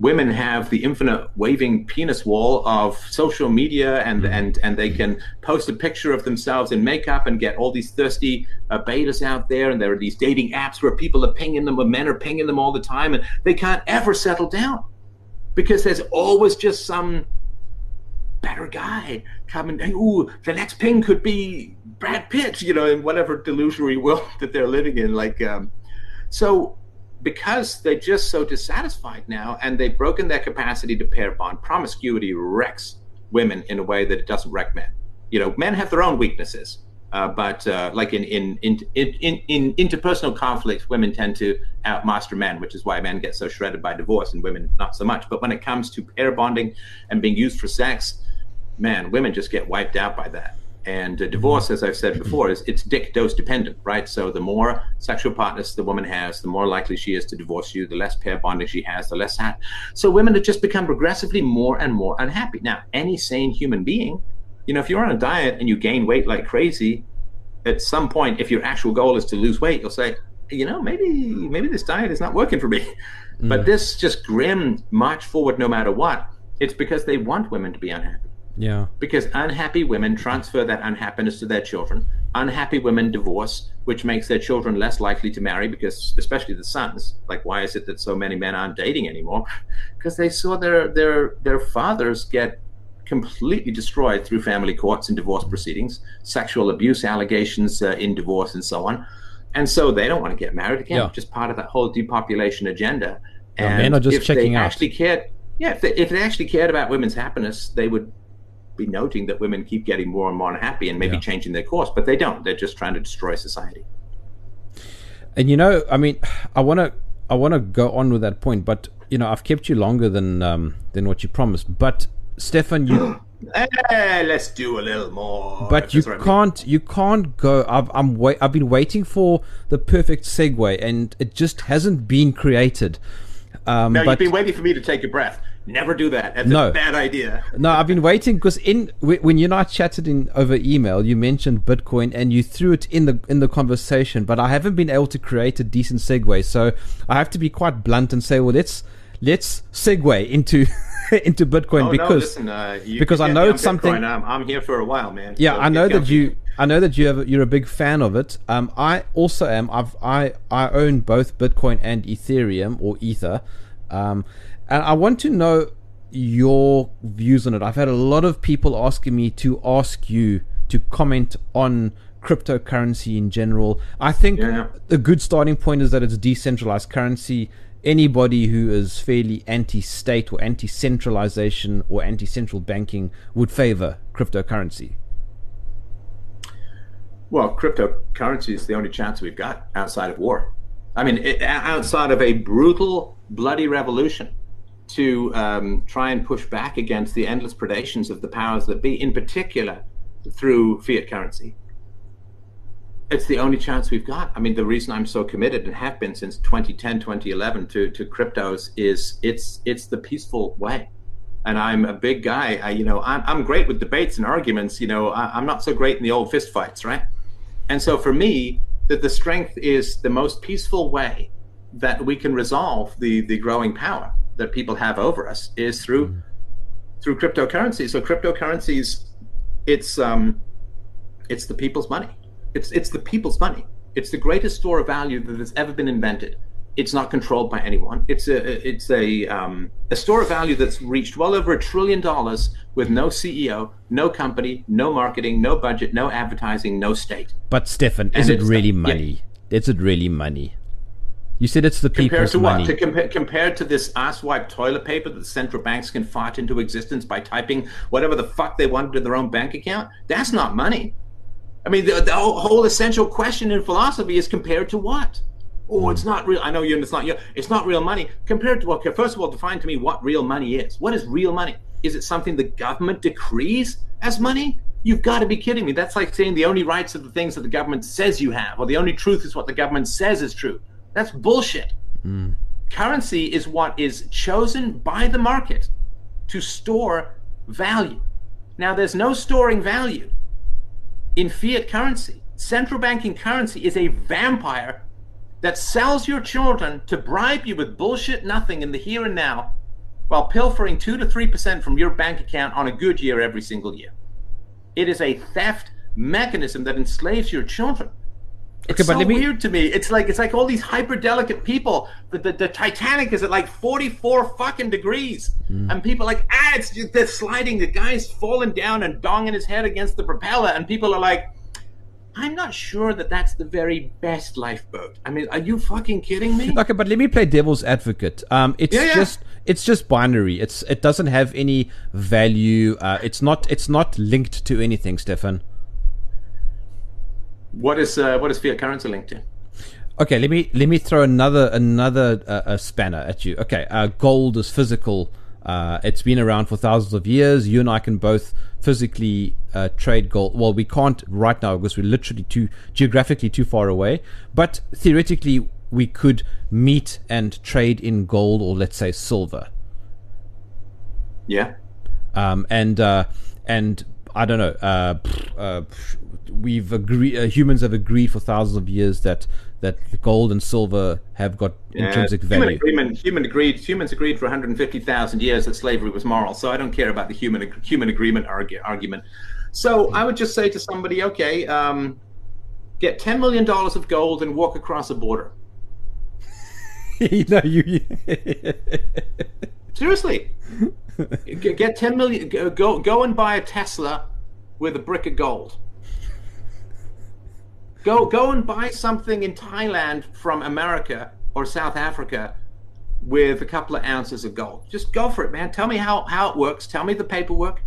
women have the infinite waving penis wall of social media, and they can post a picture of themselves in makeup and get all these thirsty betas out there. And there are these dating apps where people are pinging them, where men are pinging them all the time. And they can't ever settle down because there's always just some better guy coming. Ooh, the next ping could be Brad Pitt, you know, in whatever delusional world that they're living in. Like, so because they're just so dissatisfied now, and they've broken their capacity to pair bond, promiscuity wrecks women in a way that it doesn't wreck men. You know, men have their own weaknesses, but like in interpersonal conflicts, women tend to outmaster men, which is why men get so shredded by divorce and women not so much. But when it comes to pair bonding and being used for sex, man, women just get wiped out by that. And divorce, as I've said before, it's dick dose dependent, right? So the more sexual partners the woman has, the more likely she is to divorce you. The less pair bonding she has, the less that. So women have just become progressively more and more unhappy. Now, any sane human being, you know, if you're on a diet and you gain weight like crazy, at some point, if your actual goal is to lose weight, you'll say, you know, maybe this diet is not working for me. But this just grim march forward no matter what, it's because they want women to be unhappy. Yeah, because unhappy women transfer that unhappiness to their children. Unhappy women divorce, which makes their children less likely to marry, because especially the sons. Like, why is it that so many men aren't dating anymore? Because they saw their fathers get completely destroyed through family courts and divorce proceedings, sexual abuse allegations in divorce and so on. And so they don't want to get married again. Yeah. Just part of that whole depopulation agenda. No, and men are just checking out. If they actually cared about women's happiness, they would be noting that women keep getting more and more unhappy and maybe changing their course, but they don't. They're just trying to destroy society. And, you know, I mean, I want to go on with that point, but, you know, I've kept you longer than what you promised. But Stefan, you let's do a little more. But you can't go. I've been waiting for the perfect segue, and it just hasn't been created. You've been waiting for me to take a breath. Never do that. That's a bad idea. No, I've been waiting because when you and I chatted over email, you mentioned Bitcoin and you threw it in the conversation, but I haven't been able to create a decent segue. So I have to be quite blunt and say, well, let's segue into into Bitcoin because I know it's something. I'm here for a while, man. Yeah, so I know that you're a big fan of it. I also am. I own both Bitcoin and Ethereum or Ether. And I want to know your views on it. I've had a lot of people asking me to ask you to comment on cryptocurrency in general. I think a good starting point is that it's a decentralized currency. anybody who is fairly anti-state or anti-centralization or anti-central banking would favor cryptocurrency? Well, cryptocurrency is the only chance we've got outside of war. I mean, outside of a brutal, bloody revolution to try and push back against the endless predations of the powers that be, in particular through fiat currency. It's the only chance we've got. I mean, the reason I'm so committed and have been since 2010, 2011 to cryptos is it's the peaceful way. And I'm a big guy. I'm great with debates and arguments. I'm not so great in the old fist fights, right? And so for me, that the strength is the most peaceful way that we can resolve the growing power that people have over us is through cryptocurrency. So cryptocurrencies, it's the people's money. It's the people's money. It's the greatest store of value that has ever been invented. It's not controlled by anyone. It's a store of value that's reached well over $1 trillion with no CEO, no company, no marketing, no budget, no advertising, no state. But Stefan, is it really money? Yeah. Is it really money? You said it's the people's money. Compared to this asswipe toilet paper that the central banks can fart into existence by typing whatever the fuck they want into their own bank account? That's not money. I mean, the whole essential question in philosophy is compared to what? Oh, it's not real. I know you. It's not. It's not real money compared to what? Okay, first of all, define to me what real money is. What is real money? Is it something the government decrees as money? You've got to be kidding me. That's like saying the only rights are the things that the government says you have, or the only truth is what the government says is true. That's bullshit. Currency is what is chosen by the market to store value. Now, there's no storing value in fiat currency. Central banking currency is a vampire that sells your children to bribe you with bullshit nothing in the here and now while pilfering 2 to 3% from your bank account on a good year every single year. It is a theft mechanism that enslaves your children. It's okay, so weird to me. It's like all these hyper-delicate people. The Titanic is at like 44 fucking degrees. And people are like, it's just, they're sliding. The guy's falling down and donging his head against the propeller. And people are like, I'm not sure that that's the very best lifeboat. I mean, are you fucking kidding me? Okay, but let me play devil's advocate. It's just binary. It doesn't have any value. It's not linked to anything, Stefan. What is fiat currency linked to? Okay, let me throw another spanner at you. Okay, gold is physical. It's been around for thousands of years. You and I can both physically trade gold. Well, we can't right now because we're literally geographically too far away. But theoretically, we could meet and trade in gold, or let's say silver. Yeah. And I don't know. We've agreed. Humans have agreed for thousands of years that gold and silver have got intrinsic value. Humans agreed for 150,000 years that slavery was moral. So I don't care about the human agreement argument. So I would just say to somebody, okay, get $10 million of gold and walk across a border. Seriously, get 10 million. Go and buy a Tesla with a brick of gold. Go and buy something in Thailand from America or South Africa with a couple of ounces of gold. Just go for it, man. Tell me how it works. Tell me the paperwork.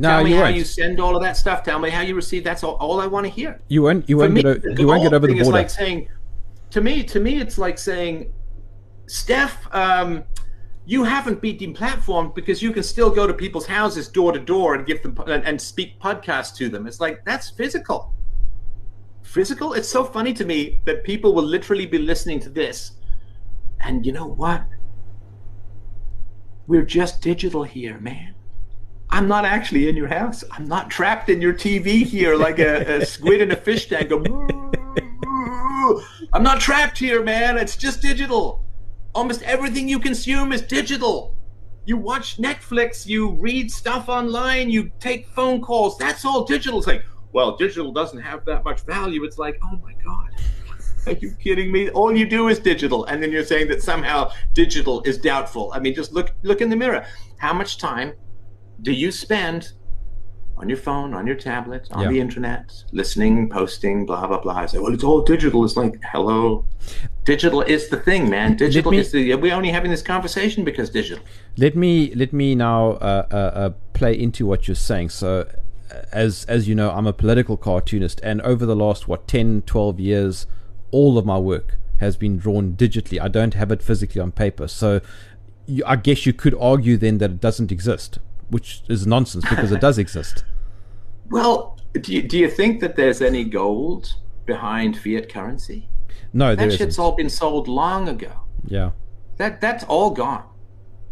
Tell me how you send all of that stuff. Tell me how you receive. That's all I want to hear. You won't get over the border. Like saying, to me, it's like saying, Steph, you haven't been deplatformed because you can still go to people's houses door to door and give them and speak podcasts to them. It's like, that's physical. Physical? It's so funny to me that people will literally be listening to this. And you know what? We're just digital here, man. I'm not actually in your house. I'm not trapped in your TV here like a squid in a fish tank. I'm not trapped here, man. It's just digital. Almost everything you consume is digital. You watch Netflix, you read stuff online, you take phone calls. That's all digital. It's like, well, digital doesn't have that much value. It's like, oh my God, are you kidding me? All you do is digital. And then you're saying that somehow digital is doubtful. I mean, just look in the mirror. How much time do you spend on your phone, on your tablet, on the internet, listening, posting, blah, blah, blah? I say, well, it's all digital. It's like, hello. Digital is the thing, man. Digital is the. We're only having this conversation because digital. Let me now play into what you're saying. So, as you know, I'm a political cartoonist, and over the last 10-12 years, all of my work has been drawn digitally. I don't have it physically on paper. So, I guess you could argue then that it doesn't exist, which is nonsense because it does exist. Well, do you think that there's any gold behind fiat currency? No, that shit's all been sold long ago. Yeah, that's all gone.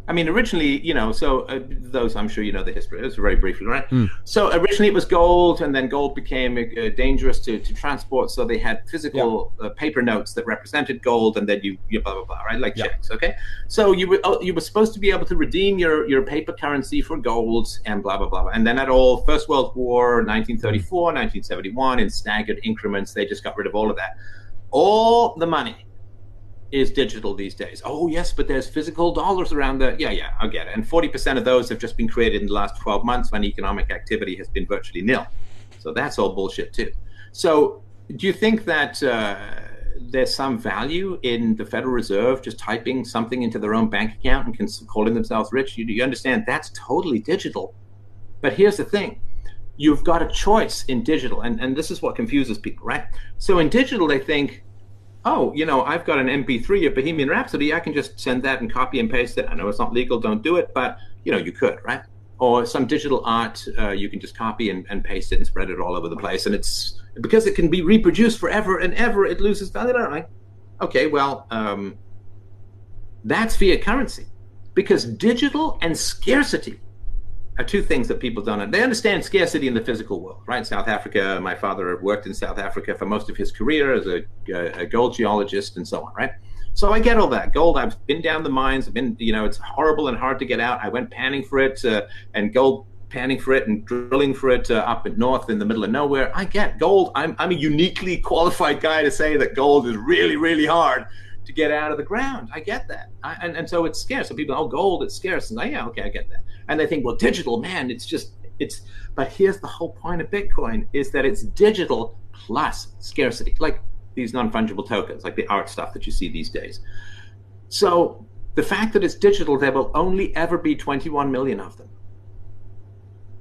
I mean, originally, you know, so those, I'm sure you know the history. It was very briefly, right? Mm. So originally it was gold, and then gold became dangerous to transport. So they had physical paper notes that represented gold, and then you blah blah blah, right? Like checks, okay? So you were supposed to be able to redeem your paper currency for gold and blah blah blah. And then at all First World War, 1934, 1971, in staggered increments, they just got rid of all of that. All the money is digital these days. Oh, yes, but there's physical dollars around there. Yeah, I get it. And 40% of those have just been created in the last 12 months when economic activity has been virtually nil. So that's all bullshit, too. So do you think that there's some value in the Federal Reserve just typing something into their own bank account and calling themselves rich? You understand that's totally digital. But here's the thing. You've got a choice in digital, and this is what confuses people, right? So in digital, they think, oh, you know, I've got an MP3 of Bohemian Rhapsody. I can just send that and copy and paste it. I know it's not legal, don't do it, but, you know, you could, right? Or some digital art, you can just copy and paste it and spread it all over the place. And it's because it can be reproduced forever and ever, it loses value. Right? Okay, well, that's fiat currency, because digital and scarcity are two things that people don't understand. They understand scarcity in the physical world, right? South Africa, my father worked in South Africa for most of his career as a gold geologist and so on, right? So I get all that. Gold, I've been down the mines, I've been, you know, it's horrible and hard to get out. I went panning for it and gold panning for it and drilling for it up at north in the middle of nowhere. I get gold. I'm a uniquely qualified guy to say that gold is really, really hard to get out of the ground. I get that. And so it's scarce. So people, oh, gold, it's scarce. And yeah, okay, I get that. And they think, well, digital, man, it's but here's the whole point of Bitcoin, is that it's digital plus scarcity, like these non-fungible tokens, like the art stuff that you see these days. So the fact that it's digital, there will only ever be 21 million of them.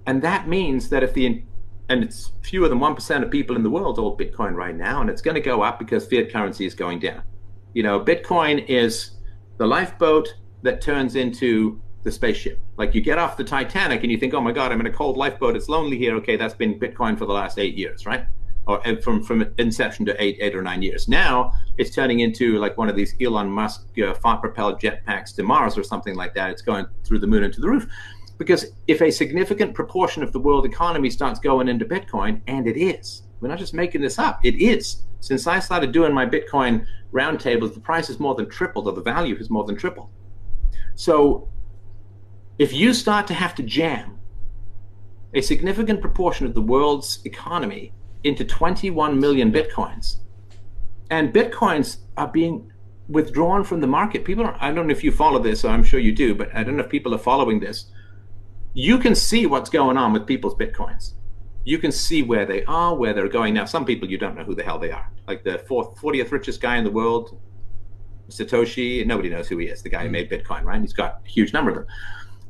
And that means that if and it's fewer than 1% of people in the world hold Bitcoin right now, and it's going to go up because fiat currency is going down. You know, Bitcoin is the lifeboat that turns into the spaceship. Like you get off the Titanic and you think, oh my God, I'm in a cold lifeboat. It's lonely here. Okay, that's been Bitcoin for the last 8 years, right? Or from inception to eight or nine years. Now it's turning into like one of these Elon Musk fart-propelled jetpacks to Mars or something like that. It's going through the moon and to the roof. Because if a significant proportion of the world economy starts going into Bitcoin, and it is, we're not just making this up, it is. Since I started doing my Bitcoin roundtables, the price has more than tripled, or the value has more than tripled. So if you start to have to jam a significant proportion of the world's economy into 21 million Bitcoins, and Bitcoins are being withdrawn from the market. People are, I don't know if you follow this, or I'm sure you do, but I don't know if people are following this. You can see what's going on with people's Bitcoins. You can see where they are, where they're going. Now, some people, you don't know who the hell they are. Like the 40th richest guy in the world, Satoshi, nobody knows who he is, the guy who made Bitcoin, right? He's got a huge number of them.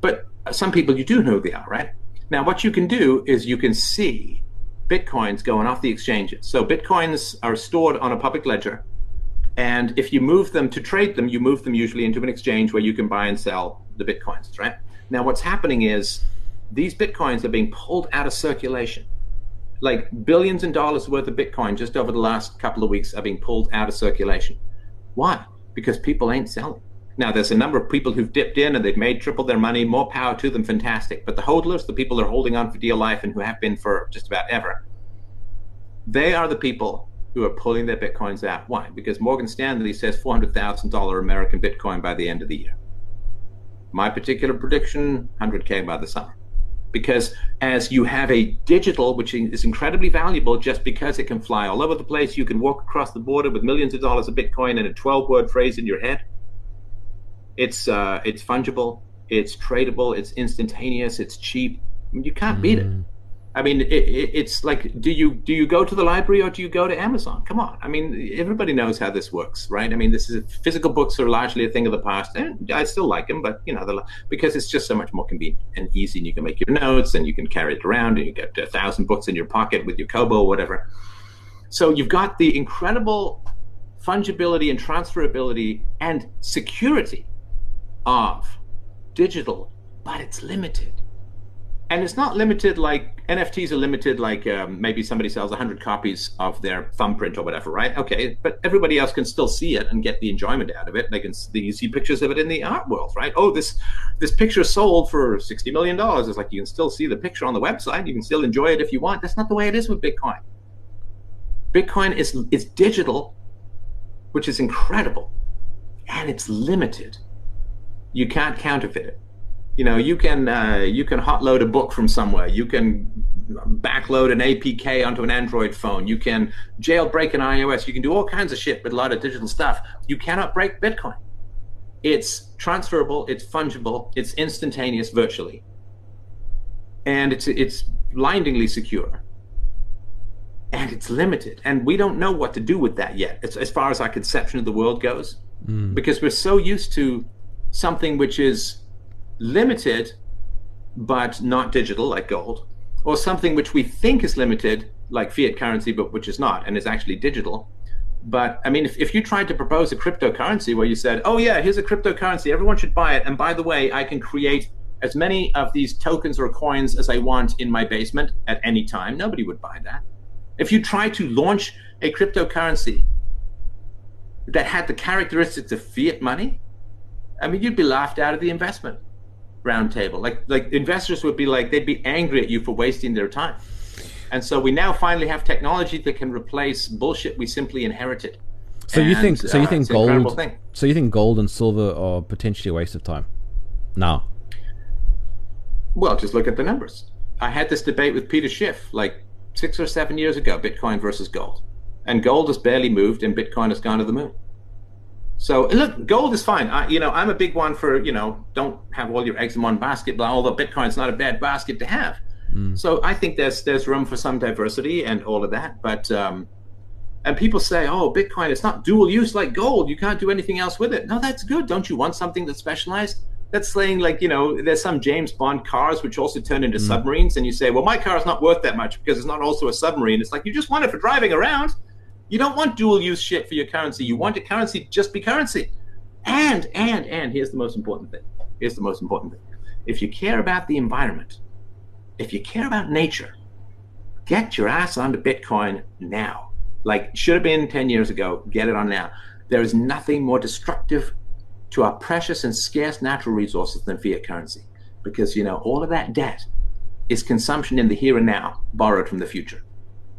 But some people, you do know who they are, right? Now, what you can do is you can see Bitcoins going off the exchanges. So Bitcoins are stored on a public ledger. And if you move them to trade them, you move them usually into an exchange where you can buy and sell the Bitcoins, right? Now, what's happening is, these Bitcoins are being pulled out of circulation. Like billions in dollars worth of Bitcoin just over the last couple of weeks are being pulled out of circulation. Why? Because people ain't selling. Now, there's a number of people who've dipped in and they've made triple their money, more power to them, fantastic. But the hodlers, the people that are holding on for dear life and who have been for just about ever, they are the people who are pulling their Bitcoins out. Why? Because Morgan Stanley says $400,000 American Bitcoin by the end of the year. My particular prediction, 100K by the summer. Because as you have a digital, which is incredibly valuable just because it can fly all over the place, you can walk across the border with millions of dollars of Bitcoin and a 12-word phrase in your head. It's fungible, it's tradable, it's instantaneous, it's cheap. You can't beat it. I mean, it's like, do you go to the library or do you go to Amazon? Come on. I mean, everybody knows how this works, right? I mean, this is physical books are largely a thing of the past. And I still like them, but, you know, because it's just so much more convenient and easy, and you can make your notes and you can carry it around and you get 1,000 books in your pocket with your Kobo or whatever. So you've got the incredible fungibility and transferability and security of digital, but it's limited. And it's not limited like NFTs are limited, like maybe somebody sells 100 copies of their thumbprint or whatever, right? Okay, but everybody else can still see it and get the enjoyment out of it. They can see pictures of it in the art world, right? Oh, this picture sold for $60 million. It's like you can still see the picture on the website. You can still enjoy it if you want. That's not the way it is with Bitcoin. Bitcoin is digital, which is incredible, and it's limited. You can't counterfeit it. You know, you can hotload a book from somewhere. You can backload an APK onto an Android phone. You can jailbreak an iOS. You can do all kinds of shit with a lot of digital stuff. You cannot break Bitcoin. It's transferable. It's fungible. It's instantaneous virtually. And it's blindingly secure. And it's limited. And we don't know what to do with that yet, as far as our conception of the world goes, because we're so used to something which is limited but not digital, like gold, or something which we think is limited, like fiat currency, but which is not and is actually digital. But I mean, if you tried to propose a cryptocurrency where you said, oh yeah, here's a cryptocurrency, everyone should buy it, and by the way, I can create as many of these tokens or coins as I want in my basement at any time, nobody would buy that. If you try to launch a cryptocurrency that had the characteristics of fiat money, I mean, you'd be laughed out of the investment roundtable. Like investors would be like, they'd be angry at you for wasting their time. And so we now finally have technology that can replace bullshit we simply inherited. So you think gold and silver are potentially a waste of time? No. Well, just look at the numbers. I had this debate with Peter Schiff like 6 or 7 years ago, Bitcoin versus gold. And gold has barely moved and Bitcoin has gone to the moon. So look, gold is fine. I'm a big one for, don't have all your eggs in one basket, although Bitcoin's not a bad basket to have. So I think there's room for some diversity and all of that. But and people say, oh, Bitcoin, it's not dual use like gold. You can't do anything else with it. No, that's good. Don't you want something that's specialized? That's saying like, there's some James Bond cars which also turn into submarines. And you say, well, my car is not worth that much because it's not also a submarine. It's like, you just want it for driving around. You don't want dual-use shit for your currency. You want a currency to just be currency. And here's the most important thing. If you care about the environment, if you care about nature, get your ass onto Bitcoin now. Like, should have been 10 years ago. Get it on now. There is nothing more destructive to our precious and scarce natural resources than fiat currency. Because, all of that debt is consumption in the here and now, borrowed from the future.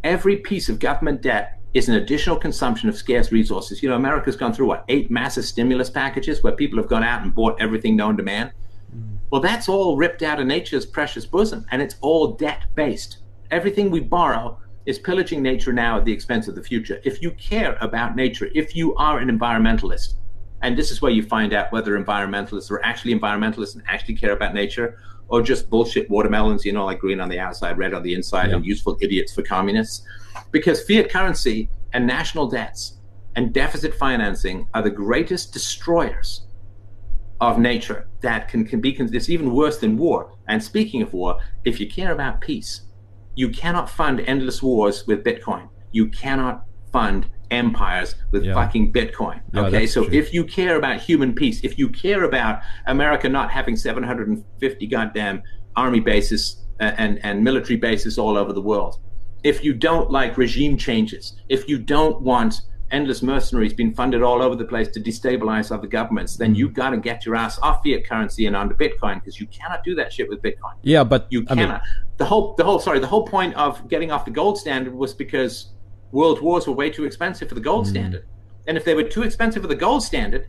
Every piece of government debt is an additional consumption of scarce resources. America's gone through, 8 massive stimulus packages where people have gone out and bought everything known to man. Well, that's all ripped out of nature's precious bosom, and it's all debt-based. Everything we borrow is pillaging nature now at the expense of the future. If you care about nature, if you are an environmentalist, and this is where you find out whether environmentalists are actually environmentalists and actually care about nature, or just bullshit watermelons, like green on the outside, red on the inside, and useful idiots for communists. Because fiat currency and national debts and deficit financing are the greatest destroyers of nature that can be, it's even worse than war. And speaking of war, if you care about peace, you cannot fund endless wars with Bitcoin. You cannot fund empires with fucking Bitcoin. Okay, so if you care about human peace, if you care about America not having 750 goddamn army bases and military bases all over the world, if you don't like regime changes, if you don't want endless mercenaries being funded all over the place to destabilize other governments, then you got to get your ass off fiat currency and onto Bitcoin, because you cannot do that shit with Bitcoin. Yeah, but you cannot. The whole point of getting off the gold standard was because world wars were way too expensive for the gold standard. And if they were too expensive for the gold standard,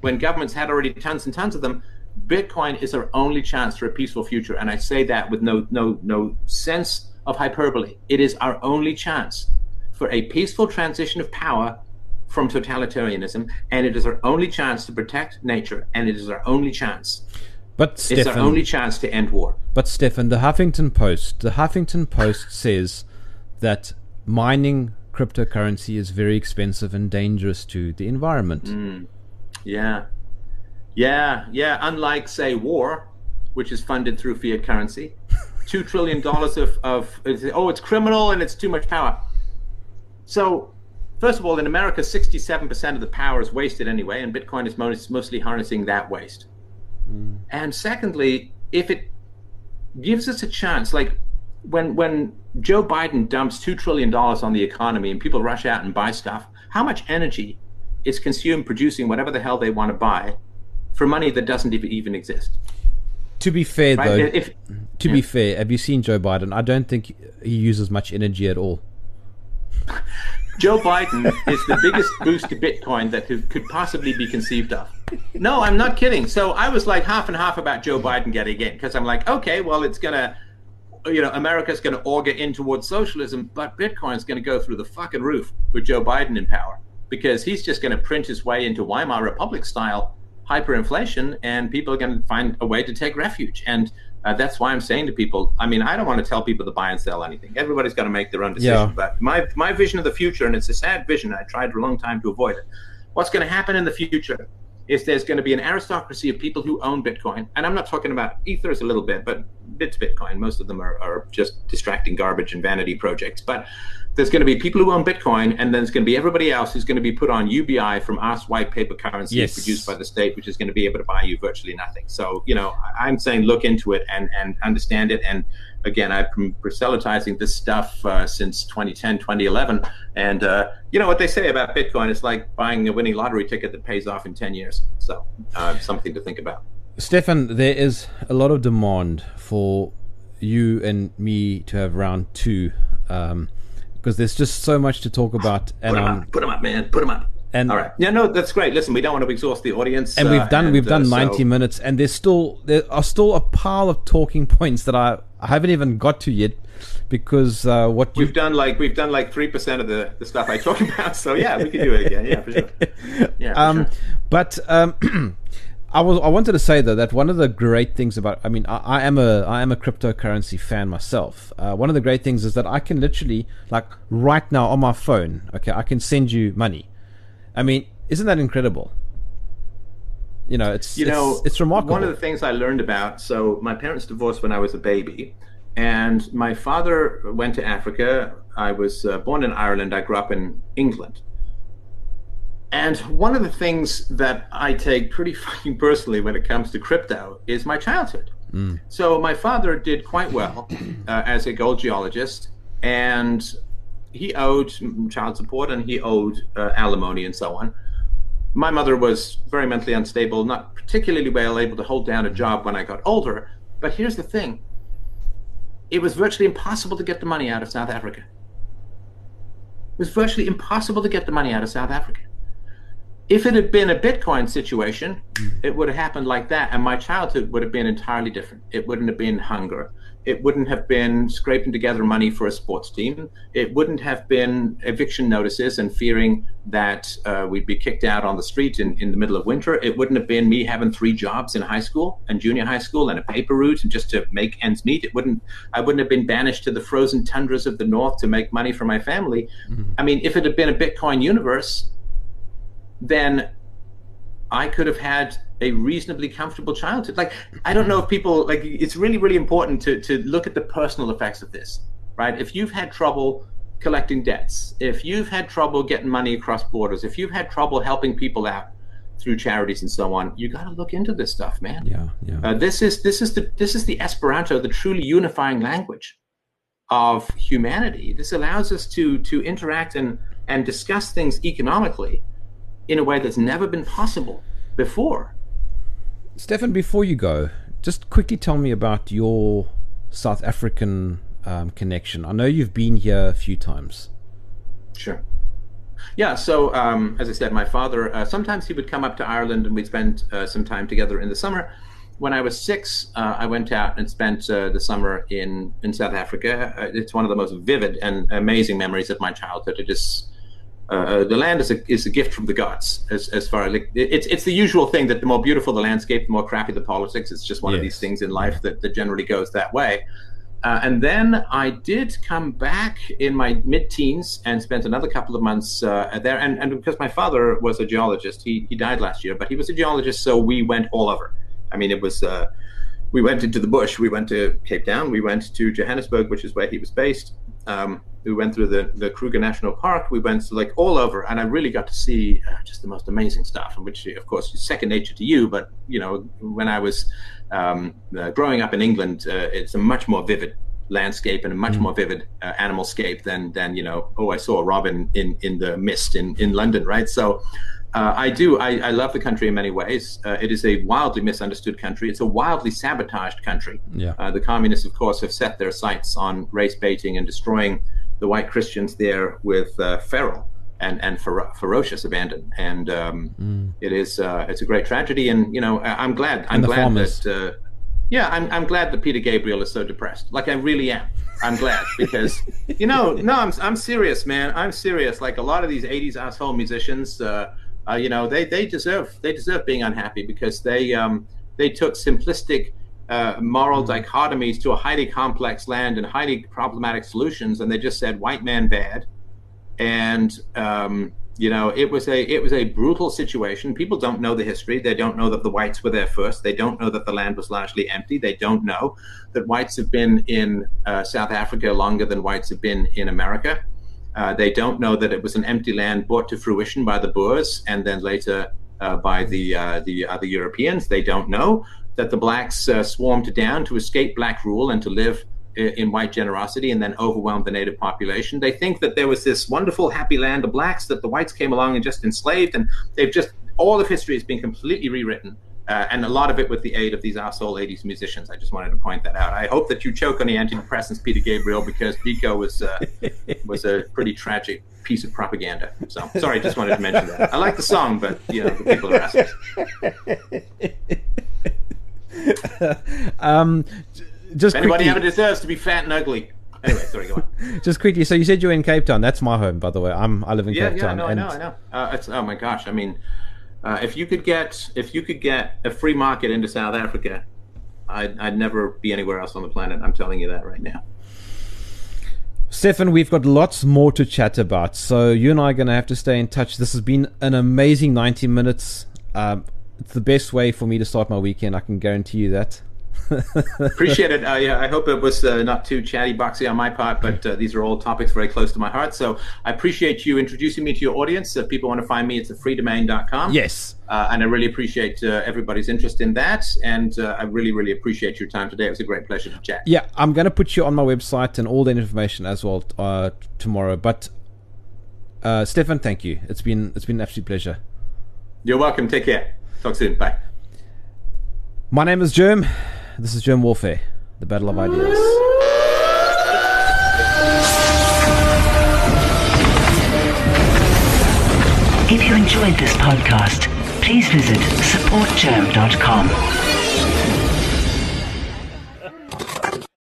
when governments had already tons and tons of them, Bitcoin is our only chance for a peaceful future. And I say that with no sense of hyperbole. It is our only chance for a peaceful transition of power from totalitarianism, and it is our only chance to protect nature, and it is our only chance But Stefan, it's our only chance to end war. But Stefan, the Huffington Post says that mining cryptocurrency is very expensive and dangerous to the environment. Mm. Yeah. Unlike, say, war, which is funded through fiat currency, $2 trillion of it's criminal and it's too much power. So, first of all, in America, 67% of the power is wasted anyway, and Bitcoin is mostly harnessing that waste. Mm. And secondly, if it gives us a chance, like when Joe Biden dumps $2 trillion on the economy and people rush out and buy stuff, how much energy is consumed producing whatever the hell they want to buy for money that doesn't even exist? To be fair, right? Though, to be fair, have you seen Joe Biden? I don't think he uses much energy at all. Joe Biden is the biggest boost to Bitcoin that could possibly be conceived of. No, I'm not kidding. So I was like half and half about Joe Biden getting in, because I'm like, okay, well, it's going to, America's going to auger in towards socialism, but Bitcoin's going to go through the fucking roof with Joe Biden in power, because he's just going to print his way into Weimar Republic style hyperinflation, and people are going to find a way to take refuge. And that's why I'm saying to people, I don't want to tell people to buy and sell anything. Everybody's got to make their own decision. Yeah. But my vision of the future, and it's a sad vision, I tried for a long time to avoid it. What's going to happen in the future is there's going to be an aristocracy of people who own Bitcoin. And I'm not talking about Ethers a little bit, but it's Bitcoin. Most of them are just distracting garbage and vanity projects. But there's going to be people who own Bitcoin, and then there's going to be everybody else who's going to be put on UBI from arse white paper currency produced by the state, which is going to be able to buy you virtually nothing. So, I'm saying look into it and understand it. And again, I've been proselytizing this stuff since 2010, 2011. And what they say about Bitcoin is like buying a winning lottery ticket that pays off in 10 years. So something to think about. Stefan, there is a lot of demand for you and me to have round two. Because there's just so much to talk about. And Put them up, man. And all right. Yeah, no, that's great. Listen, we don't want to exhaust the audience. And we've done 90 minutes, and there are still a pile of talking points that I haven't even got to yet, because we've done like 3% of the stuff I talk about. So yeah, we can do it again. Yeah, for sure. Yeah. But I wanted to say though that one of the great things about I am a cryptocurrency fan myself. One of the great things is that I can literally, like right now on my phone, okay, I can send you money. Isn't that incredible? It's remarkable. One of the things I learned about, so my parents divorced when I was a baby, and my father went to Africa. I was born in Ireland. I grew up in England. And one of the things that I take pretty fucking personally when it comes to crypto is my childhood. Mm. So my father did quite well as a gold geologist, and he owed child support and he owed alimony and so on. My mother was very mentally unstable, not particularly well able to hold down a job when I got older. But here's the thing. It was virtually impossible to get the money out of South Africa. If it had been a Bitcoin situation, it would have happened like that, and my childhood would have been entirely different. It wouldn't have been hunger. It wouldn't have been scraping together money for a sports team. It wouldn't have been eviction notices and fearing that we'd be kicked out on the street in the middle of winter. It wouldn't have been me having 3 jobs in high school and junior high school and a paper route and just to make ends meet. I wouldn't have been banished to the frozen tundras of the north to make money for my family. Mm-hmm. If it had been a Bitcoin universe, then I could have had a reasonably comfortable childhood. Like, I don't know if people, like, it's really, really important to look at the personal effects of this, right? If you've had trouble collecting debts, if you've had trouble getting money across borders, if you've had trouble helping people out through charities and so on, you got to look into this stuff, man. Yeah. This is the Esperanto, the truly unifying language of humanity. This allows us to interact and discuss things economically in a way that's never been possible before. Stefan, before you go, just quickly tell me about your South African connection. I know you've been here a few times. Sure. Yeah, so as I said, my father, sometimes he would come up to Ireland and we'd spend some time together in the summer. When I was 6, I went out and spent the summer in South Africa. It's one of the most vivid and amazing memories of my childhood. It is The land is a gift from the gods, as far as it's the usual thing that the more beautiful the landscape, the more crappy the politics. It's just one of these things in life that generally goes that way. And then I did come back in my mid-teens and spent another couple of months there. And because my father was a geologist, he died last year, but he was a geologist, so we went all over. I mean, it was we went into the bush. We went to Cape Town. We went to Johannesburg, which is where he was based. We went through the Kruger National Park. We went to, like, all over, and I really got to see just the most amazing stuff, which, of course, is second nature to you. But, you know, when I was growing up in England, it's a much more vivid landscape and a much more vivid animalscape than, you know, oh, I saw a robin in the mist in London, right? So I love the country in many ways. It is a wildly misunderstood country. It's a wildly sabotaged country. Yeah. The communists, of course, have set their sights on race baiting and destroying the white Christians there with feral and ferocious abandon. And it's a great tragedy. And, you know, I'm glad that Peter Gabriel is so depressed. Like, I really am. I'm glad, because, you know, no, I'm serious, man. I'm serious. Like, a lot of these 80s asshole musicians, you know, they deserve being unhappy, because they took simplistic moral dichotomies to a highly complex land and highly problematic solutions, and they just said white man bad, and you know, it was a brutal situation. People don't know the history. They don't know that the whites were there first. They don't know that the land was largely empty. They don't know that whites have been in South Africa longer than whites have been in America. They don't know that it was an empty land brought to fruition by the Boers and then later by the other Europeans. They don't know that the blacks swarmed down to escape black rule and to live in white generosity and then overwhelmed the native population. They think that there was this wonderful happy land of blacks that the whites came along and just enslaved, and they've just, all of history has been completely rewritten. And a lot of it with the aid of these arsehole 80s musicians. I just wanted to point that out. I hope that you choke on the antidepressants, Peter Gabriel, because Nico was a pretty tragic piece of propaganda. So, sorry, just wanted to mention that. I like the song, but, you know, the people are assholes. Just if anybody ever deserves to be fat and ugly. Anyway, sorry, go on. Just quickly, so you said you were in Cape Town. That's my home, by the way. I live in Cape Town. Yeah, no, I know. It's, oh, my gosh. I mean... If you could get a free market into South Africa, I'd never be anywhere else on the planet. I'm telling you that right now. Stefan, we've got lots more to chat about, so you and I are going to have to stay in touch. This has been an amazing 90 minutes. It's the best way for me to start my weekend. I can guarantee you that. Appreciate it. Yeah, I hope it was not too chatty boxy on my part, but these are all topics very close to my heart, so I appreciate you introducing me to your audience. If people want to find me, it's at freedomain.com. Yes. And I really appreciate everybody's interest in that, and I really, really appreciate your time today. It was a great pleasure to chat. Yeah, I'm going to put you on my website and all that information as well tomorrow, but Stefan, thank you. It's been an absolute pleasure. You're welcome. Take care. Talk soon. Bye. My name is Germ. This is Germ Warfare, the battle of ideas. If you enjoyed this podcast, please visit supportgerm.com.